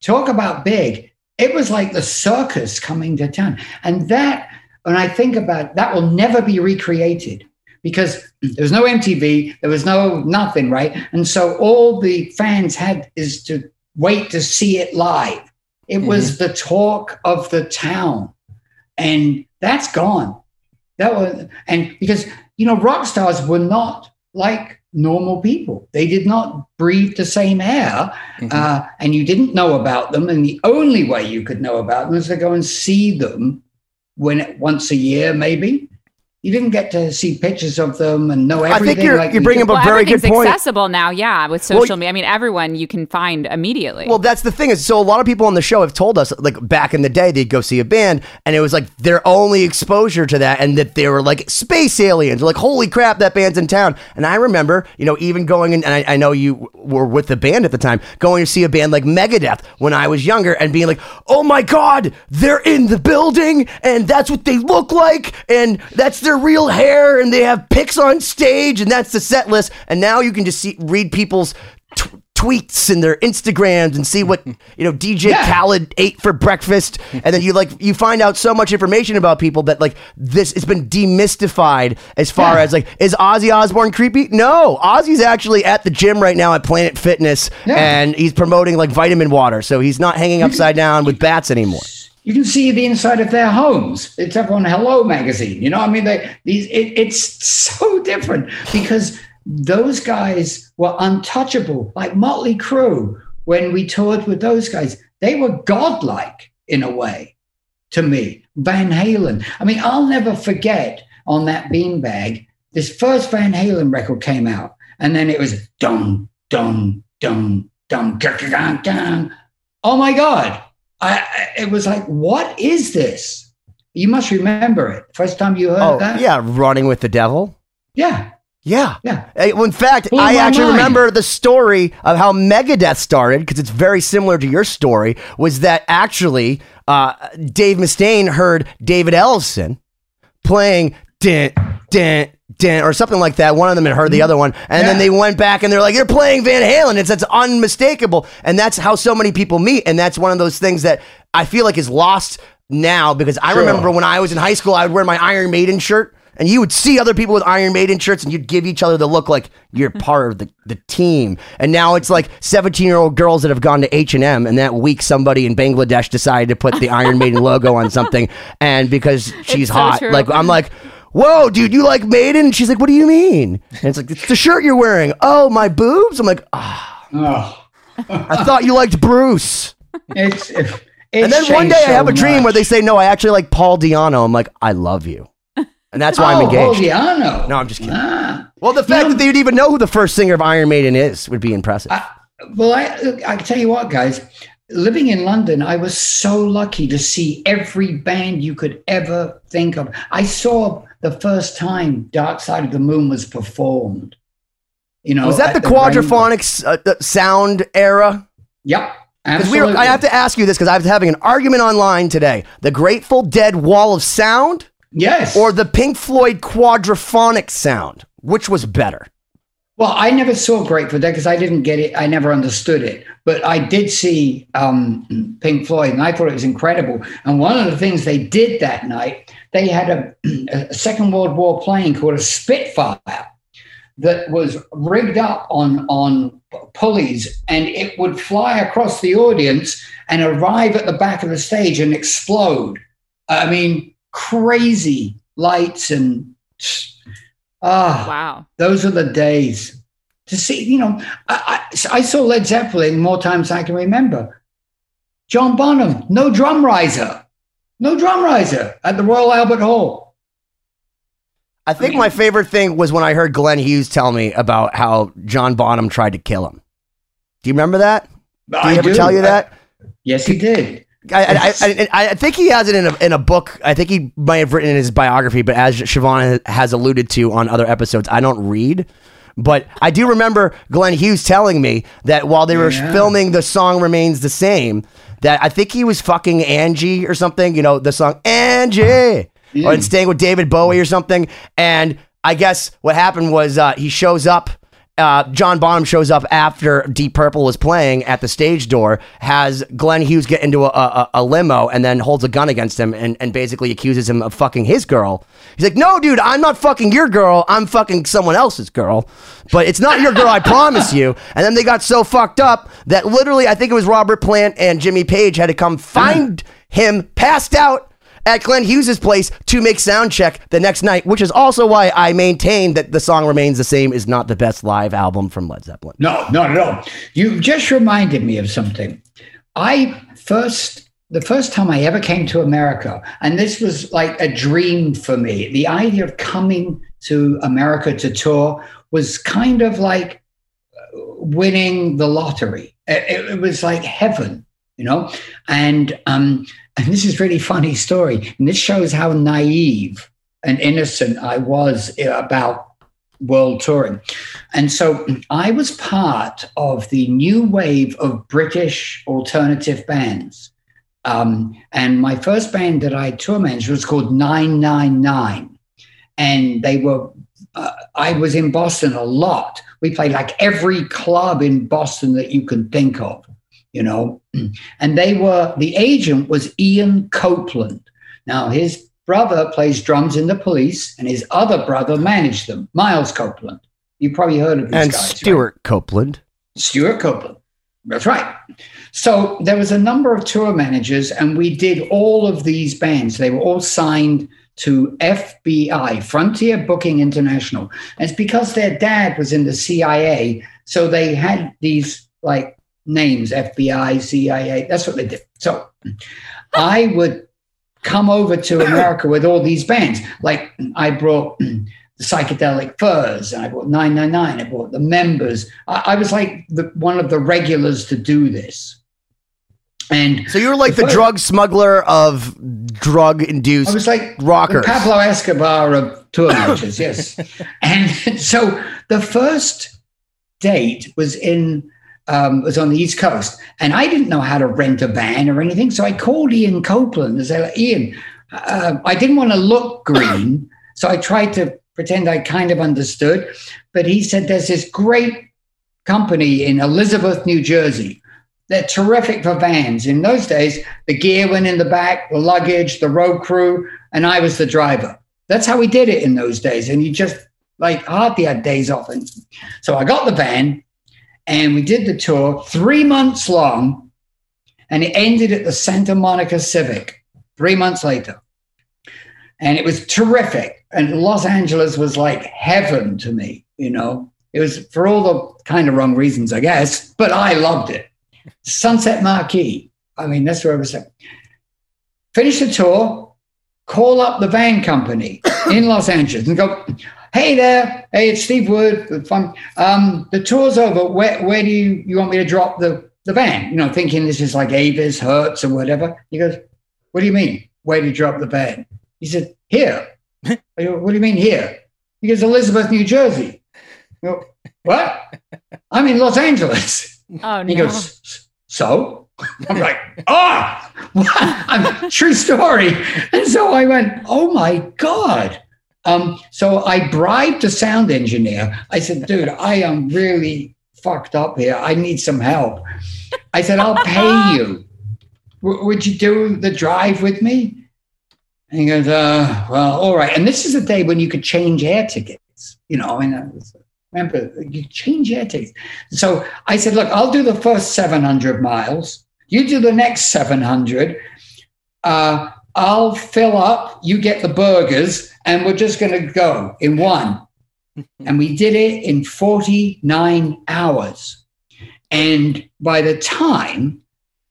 Talk about big. It was like the circus coming to town. And that, when I think about it, that will never be recreated, because there was no MTV, there was no nothing, right? And so all the fans had is to wait to see it live. It was the talk of the town. And that's gone. Because, you know, rock stars were not like normal people. They did not breathe the same air, mm-hmm. And you didn't know about them. And the only way you could know about them is to go and see them once a year, maybe. You didn't get to see pictures of them and know everything. I think you bring up a very good point. Everything's accessible now, yeah, with social media. I mean, everyone you can find immediately. Well, that's the thing is, so a lot of people on the show have told us, like, back in the day, they'd go see a band, and it was like their only exposure to that, and that they were like space aliens, like, holy crap, that band's in town. And I remember, you know, even going in, and I know you were with the band at the time, going to see a band like Megadeth when I was younger, and being like, oh my God, they're in the building, and that's what they look like, and that's their real hair, and they have pics on stage, and that's the set list. And now you can just read people's tweets and their Instagrams and see what, you know, DJ Khaled ate for breakfast, and then you find out so much information about people that, like, this has been demystified as far as, like, is Ozzy Osbourne creepy? No, Ozzy's actually at the gym right now at Planet Fitness, and he's promoting, like, vitamin water, so he's not hanging upside down with bats anymore. You can see the inside of their homes. It's up on Hello magazine. You know, I mean, it's so different because those guys were untouchable. Like Motley Crue, when we toured with those guys, they were godlike in a way to me. Van Halen. I mean, I'll never forget on that beanbag, this first Van Halen record came out, and then it was dum, dum, dum, dum, dum, dum. Oh my God. It was like, what is this? You must remember it. First time you heard that? Yeah, Running with the Devil. Yeah. In fact, I actually remember the story of how Megadeth started, because it's very similar to your story, was that actually Dave Mustaine heard David Ellison playing dent, dent, or something like that. One of them had heard the other one, and then they went back and they're like, you're playing Van Halen. It's that's unmistakable. And that's how so many people meet, and that's one of those things that I feel like is lost now, because I remember when I was in high school, I would wear my Iron Maiden shirt, and you would see other people with Iron Maiden shirts, and you'd give each other the look like you're part of the team. And now it's like 17-year-old girls that have gone to H&M, and that week somebody in Bangladesh decided to put the Iron Maiden logo on something, and because she's hot. So like, I'm like, whoa, dude, you like Maiden? And she's like, what do you mean? And it's like, it's the shirt you're wearing. Oh, my boobs? I'm like, I thought you liked Bruce. It's and then one day I have a dream where they say, no, I actually like Paul Di'Anno. I'm like, I love you. And that's why I'm engaged. Paul Di'Anno. No, I'm just kidding. Well, the fact that they'd even know who the first singer of Iron Maiden is would be impressive. I tell you what, guys. Living in London, I was so lucky to see every band you could ever think of. I saw the first time Dark Side of the Moon was performed. You know, was that the quadraphonic sound era? Yep, absolutely. I have to ask you this because I was having an argument online today. The Grateful Dead Wall of Sound? Yes. Or the Pink Floyd quadraphonic sound? Which was better? Well, I never saw Grateful Dead because I didn't get it. I never understood it. But I did see Pink Floyd, and I thought it was incredible. And one of the things they did that night, they had a Second World War plane called a Spitfire that was rigged up on pulleys, and it would fly across the audience and arrive at the back of the stage and explode. I mean, crazy lights and... wow. Those are the days to see, you know, I saw Led Zeppelin more times than I can remember. John Bonham, no drum riser at the Royal Albert Hall. I think my favorite thing was when I heard Glenn Hughes tell me about how John Bonham tried to kill him. Do you remember that? Did he ever tell you that? Yes, he did. I think he has it in a book. I think he might have written in his biography, but as Siobhan has alluded to on other episodes, I don't read. But I do remember Glenn Hughes telling me that while they were filming The Song Remains the Same, that I think he was fucking Angie or something, you know, the song Angie, or staying with David Bowie or something. And I guess what happened was he shows up. John Bonham shows up after Deep Purple was playing at the stage door, has Glenn Hughes get into a limo, and then holds a gun against him and basically accuses him of fucking his girl. He's like, no, dude, I'm not fucking your girl. I'm fucking someone else's girl. But it's not your girl, I promise you. And then they got so fucked up that literally I think it was Robert Plant and Jimmy Page had to come find him passed out at Glenn Hughes's place to make sound check the next night, which is also why I maintain that The Song Remains the Same is not the best live album from Led Zeppelin. No, not at all. You just reminded me of something. The first time I ever came to America, and this was like a dream for me, the idea of coming to America to tour was kind of like winning the lottery. It was like heaven, you know? And this is a really funny story. And this shows how naive and innocent I was about world touring. And so I was part of the new wave of British alternative bands. And my first band that I tour managed was called 999. And they were, I was in Boston a lot. We played like every club in Boston that you can think of, you know. And they were, the agent was Ian Copeland. Now, his brother plays drums in The Police, and his other brother managed them, Miles Copeland. You probably heard of these guys. And Stuart Copeland. Stuart Copeland. That's right. So there was a number of tour managers, and we did all of these bands. They were all signed to FBI, Frontier Booking International. And it's because their dad was in the CIA, so they had these like names, FBI, CIA. That's what they did. So I would come over to America with all these bands. Like I brought the Psychedelic Furs, and I bought 999, I bought The Members. I was like one of the regulars to do this. And so you were like the drug smuggler of drug-induced rockers. I was like rockers. Pablo Escobar of tour managers, yes. And so the first date was was on the East Coast, and I didn't know how to rent a van or anything, so I called Ian Copeland and said, Ian, I didn't want to look green, so I tried to pretend I kind of understood, but he said there's this great company in Elizabeth, New Jersey. They're terrific for vans. In those days, the gear went in the back, the luggage, the road crew, and I was the driver. That's how we did it in those days, and you just like hardly had days off. And so I got the van, and we did the tour, 3 months long, and it ended at the Santa Monica Civic 3 months later. And it was terrific. And Los Angeles was like heaven to me, you know. It was for all the kind of wrong reasons, I guess, but I loved it. Sunset Marquee. I mean, that's where I was at. Finish the tour, call up the van company in Los Angeles and go, hey there, hey, it's Steve Wood. The tour's over. Where do you want me to drop the van? You know, thinking this is like Avis, Hertz or whatever. He goes, what do you mean? Where do you drop the van? He said, here. I go, what do you mean here? He goes, Elizabeth, New Jersey. I go, what? I'm in Los Angeles. Oh, no. He goes, so? I'm like, true story. And so I went, oh, my God. So I bribed a sound engineer. I said, dude, I am really fucked up here. I need some help. I said, I'll pay you. Would you do the drive with me? And he goes, well, all right. And this is a day when you could change air tickets, you know, and remember, you change air tickets. So I said, look, I'll do the first 700 miles. You do the next 700. I'll fill up. You get the burgers. And we're just going to go in one. And we did it in 49 hours. And by the time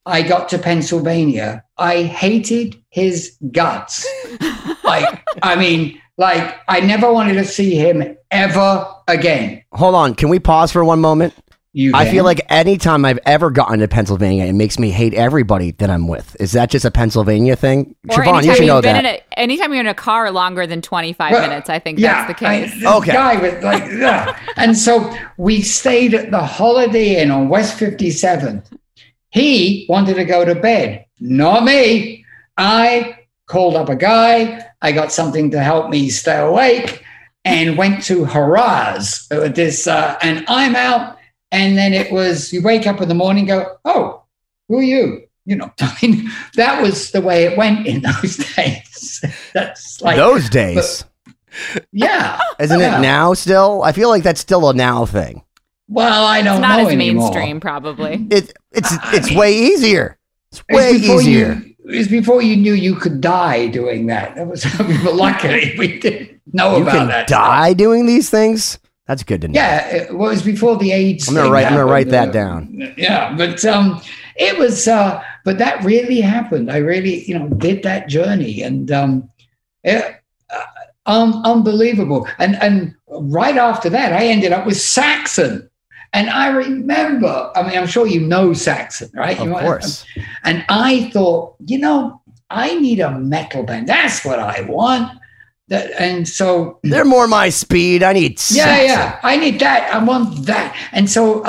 I got to Pennsylvania, I hated his guts. I never wanted to see him ever again. Hold on. Can we pause for one moment? I feel like any time I've ever gotten to Pennsylvania, it makes me hate everybody that I'm with. Is that just a Pennsylvania thing? Siobhan, you should know that. Anytime you're in a car longer than 25 minutes, I think that's the case. And so we stayed at the Holiday Inn on West 57th. He wanted to go to bed. Not me. I called up a guy. I got something to help me stay awake and went to Harrah's. And I'm out. And then it was, you wake up in the morning and go, oh, who are you? You know, I mean, that was the way it went in those days. That's like those days. But, yeah. Isn't it now still? I feel like that's still a now thing. Well, I don't know anymore. It's not as mainstream, probably. It's way easier. It's way easier. It was before you knew you could die doing that. That was luckily we didn't know about that. You can die doing these things? That's good to know. Yeah, it was before the AIDS. I'm gonna write that down. Yeah, but it was. But that really happened. I really, did that journey, and unbelievable. And right after that, I ended up with Saxon. And I remember, I'm sure you know Saxon, right? Of course. And I thought, I need a metal band. That's what I want. And so they're more my speed. I need Saxon. Yeah. I need that. I want that. And so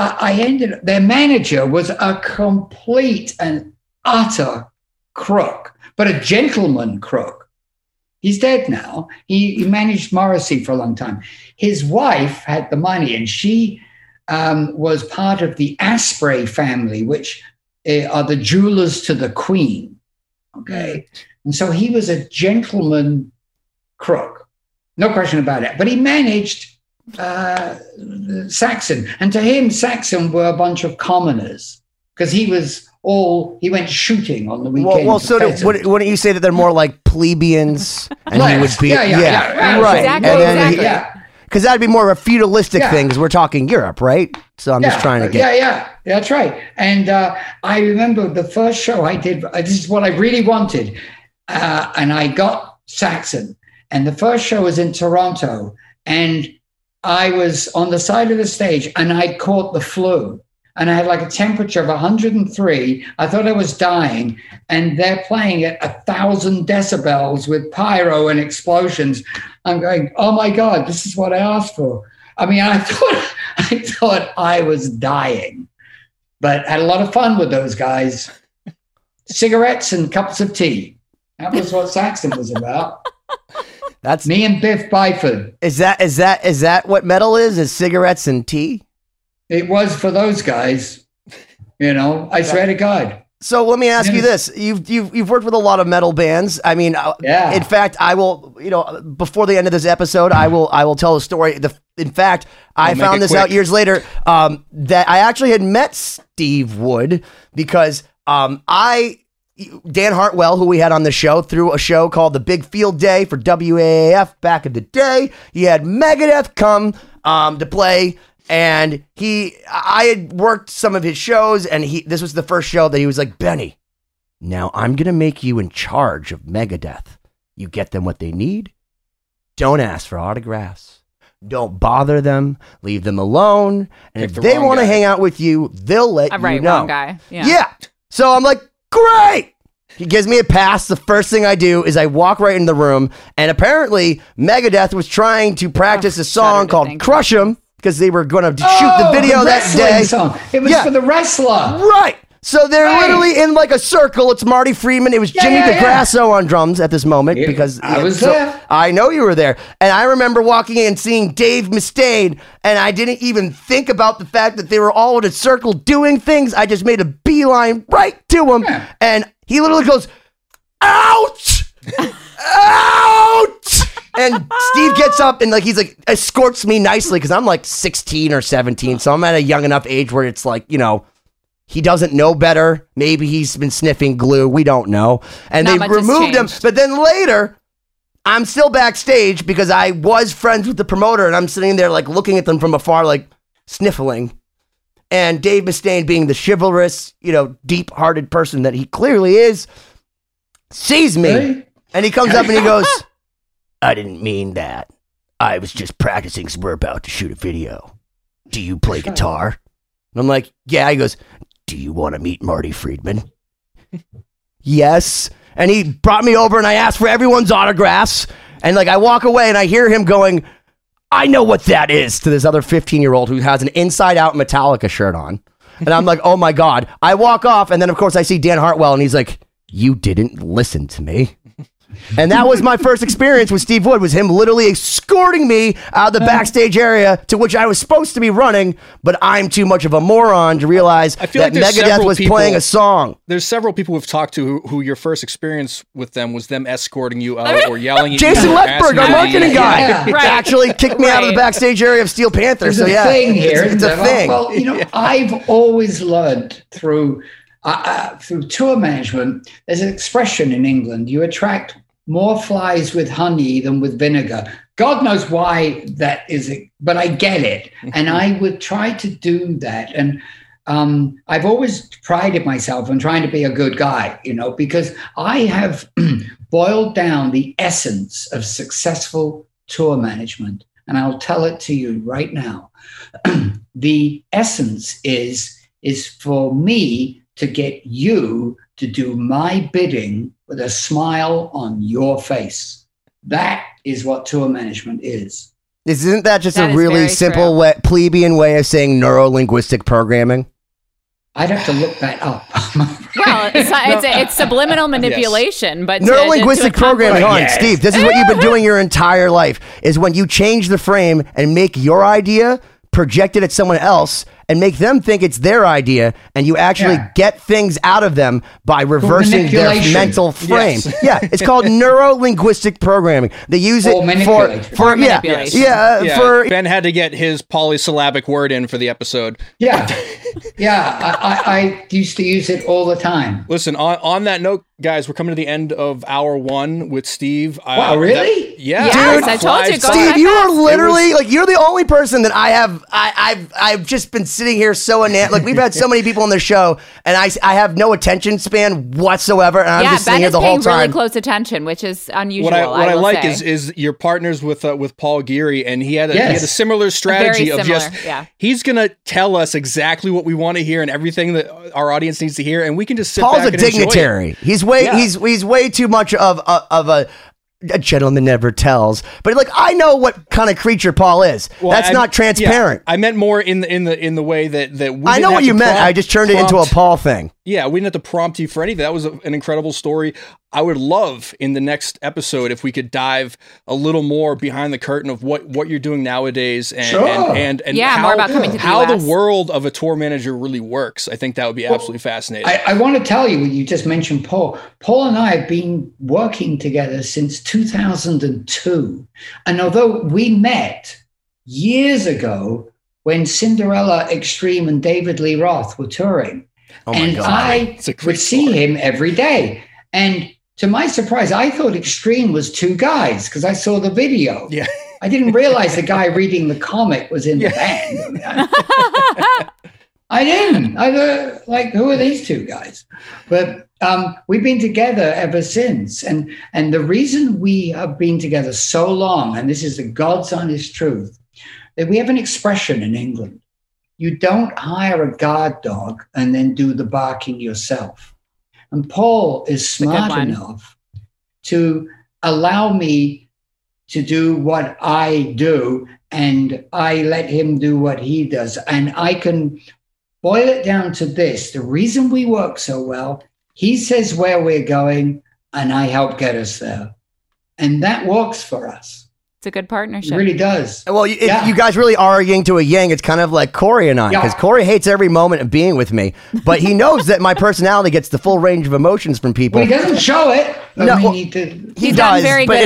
their manager was a complete and utter crook, but a gentleman crook. He's dead now. He managed Morrissey for a long time. His wife had the money, and she was part of the Asprey family, which are the jewelers to the Queen. Okay. And so he was a gentleman crook, no question about it. But he managed Saxon. And to him, Saxon were a bunch of commoners because he went shooting on the weekend. Well, so wouldn't you say that they're more like plebeians? And he would be, yeah. Right. Exactly. And then because that'd be more of a feudalistic thing, because we're talking Europe, right? So I'm just trying to get... Yeah, that's right. And I remember the first show I did, this is what I really wanted, and I got Saxon. And the first show was in Toronto, and I was on the side of the stage, and I caught the flu. And I had like a temperature of 103. I thought I was dying. And they're playing at 1,000 decibels with pyro and explosions. I'm going, oh my God, this is what I asked for. I mean, I thought I was dying, but had a lot of fun with those guys. Cigarettes and cups of tea. That was what Saxon was about. That's me and Biff Byford. Is that what metal is? Is cigarettes and tea? It was for those guys, I swear to God. So let me ask you this. You've worked with a lot of metal bands. I mean, in fact, I will, before the end of this episode, I will tell a story. In fact, I found this out years later, that I actually had met Steve Wood because Dan Hartwell, who we had on the show, threw a show called The Big Field Day for WAAF back in the day. He had Megadeth come to play. And I had worked some of his shows, and this was the first show that he was like, Benny, now I'm going to make you in charge of Megadeth. You get them what they need. Don't ask for autographs. Don't bother them. Leave them alone. And if they want to hang out with you, they'll let you know. Wrong guy. Yeah. So I'm like, great. He gives me a pass. The first thing I do is I walk right in the room, and apparently Megadeth was trying to practice a song called Crush 'Em. Because they were going to shoot the video that day. Song. It was for the wrestler. Right. So they're literally in like a circle. It's Marty Friedman. It was Jimmy DeGrasso on drums at this moment. Yeah, because I was there. I know you were there. And I remember walking in and seeing Dave Mustaine. And I didn't even think about the fact that they were all in a circle doing things. I just made a beeline right to him. Yeah. And he literally goes, ouch! Ouch! And Steve gets up and escorts me nicely because I'm like 16 or 17. So I'm at a young enough age where it's like, he doesn't know better. Maybe he's been sniffing glue. We don't know. And they removed him. But then later, I'm still backstage because I was friends with the promoter, and I'm sitting there like looking at them from afar, like sniffling. And Dave Mustaine, being the chivalrous, deep-hearted person that he clearly is, sees me. Really? And he comes up and he goes... I didn't mean that. I was just practicing because we're about to shoot a video. Do you play guitar? And I'm like, yeah. He goes, do you want to meet Marty Friedman? Yes. And he brought me over and I asked for everyone's autographs. And I walk away and I hear him going, I know what that is, to this other 15-year-old who has an Inside Out Metallica shirt on. And I'm like, oh my God. I walk off. And then of course I see Dan Hartwell and he's like, you didn't listen to me. And that was my first experience with Steve Wood, was him literally escorting me out of the backstage area to which I was supposed to be running, but I'm too much of a moron to realize that Megadeth was playing a song. There's several people we've talked to who your first experience with them was them escorting you out or yelling at you. Jason Leftberg, our marketing guy, actually kicked me out of the backstage area of Steel Panther. It's a thing here. It's a thing. Well, I've always learned through... through tour management, there's an expression in England, you attract more flies with honey than with vinegar. God knows why that is, but I get it. And I would try to do that. And I've always prided myself on trying to be a good guy, you know, because I have boiled down the essence of successful tour management. And I'll tell it to you right now. The essence is for me to get you to do my bidding with a smile on your face. That is what tour management is. Isn't that just a really simple, plebeian way of saying neuro-linguistic programming? I'd have to look that up. Well, it's subliminal manipulation, yes. But neuro-linguistic programming. Hold on, yes. Steve, this is what you've been doing your entire life, is when you change the frame and make your idea project it at someone else and make them think it's their idea, and you actually get things out of them by reversing their mental frame. Yes. Yeah, it's called neuro-linguistic programming. They use it for Ben had to get his polysyllabic word in for the episode. Yeah, yeah, I used to use it all the time. Listen, on that note, guys, we're coming to the end of hour one with Steve. Wow, really? Yeah. Yes, dude, I told you. Steve, you are literally, you're the only person that I have, I've just been sitting here so enamored. Like, we've had so many people on the show, and I have no attention span whatsoever, and I'm just sitting here the whole time. Yeah, Ben is paying really close attention, which is unusual. What I like is your partners with Paul Geary, and he had a similar strategy of he's going to tell us exactly what we want to hear and everything that our audience needs to hear, and we can just sit back and enjoy it. Paul's a dignitary. He's way too much of a gentleman never tells. But I know what kind of creature Paul is. Well, that's not transparent. Yeah, I meant more in the way that we. I know what you meant. I just turned it into a Paul thing. Yeah, we didn't have to prompt you for anything. That was an incredible story. I would love in the next episode if we could dive a little more behind the curtain of what you're doing nowadays and how the world of a tour manager really works. I think that would be absolutely fascinating. I want to tell you, you just mentioned Paul. Paul and I have been working together since 2002. And although we met years ago when Cinderella Extreme and David Lee Roth were touring, I would see him every day. And to my surprise, I thought Extreme was two guys because I saw the video. Yeah. I didn't realize the guy reading the comic was in the band. I didn't. I thought, who are these two guys? But we've been together ever since. And the reason we have been together so long, and this is the God's honest truth, that we have an expression in England. You don't hire a guard dog and then do the barking yourself. And Paul is smart enough to allow me to do what I do, and I let him do what he does. And I can boil it down to this. The reason we work so well, he says where we're going, and I help get us there. And that works for us. It's a good partnership. It really does. Well, you guys really are a yin to a yang. It's kind of like Corey and I, because Corey hates every moment of being with me, but he knows that my personality gets the full range of emotions from people. Well, he doesn't show it. He does, but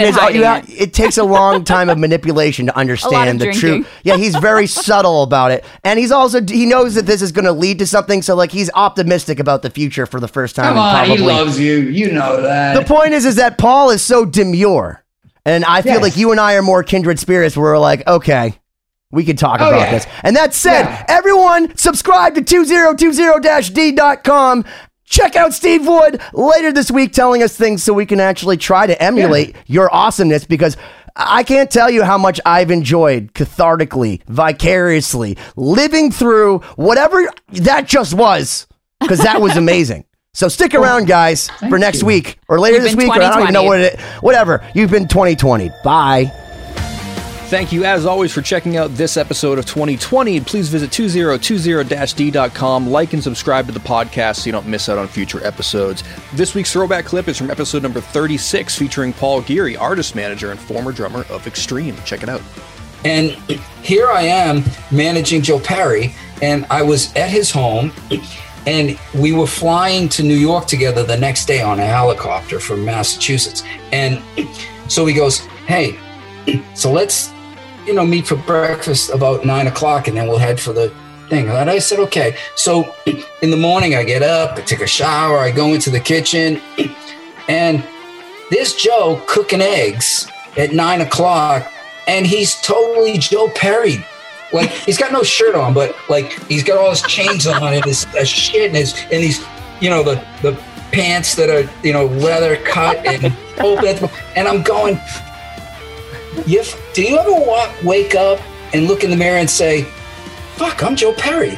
it takes a long time of manipulation to understand the truth. Yeah, he's very subtle about it, and he's also he knows that this is going to lead to something. So, he's optimistic about the future for the first time. Come on, he loves you. You know that. The point is that Paul is so demure. And I feel like you and I are more kindred spirits. We're okay, we can talk about this. And that said, everyone subscribe to 2020-d.com. Check out Steve Wood later this week telling us things so we can actually try to emulate your awesomeness, because I can't tell you how much I've enjoyed cathartically, vicariously, living through whatever that just was, because that was amazing. So stick around, guys, for next week or later this week, or I don't even know what it is. Whatever. You've been 2020. Bye. Thank you, as always, for checking out this episode of 2020. Please visit 2020-d.com, like and subscribe to the podcast so you don't miss out on future episodes. This week's throwback clip is from episode number 36, featuring Paul Geary, artist manager and former drummer of Extreme. Check it out. And here I am managing Joe Perry, and I was at his home. And we were flying to New York together the next day on a helicopter from Massachusetts. And so he goes, hey, so let's, meet for breakfast about 9 o'clock, and then we'll head for the thing. And I said, okay. So in the morning, I get up, I take a shower, I go into the kitchen, and there's Joe cooking eggs at 9 o'clock, and he's totally Joe Perry. Like, he's got no shirt on, but like he's got all his chains on and his shit and these, you know, the pants that are, you know, leather cut and open. And I'm going, do you ever wake up and look in the mirror and say, fuck, I'm Joe Perry?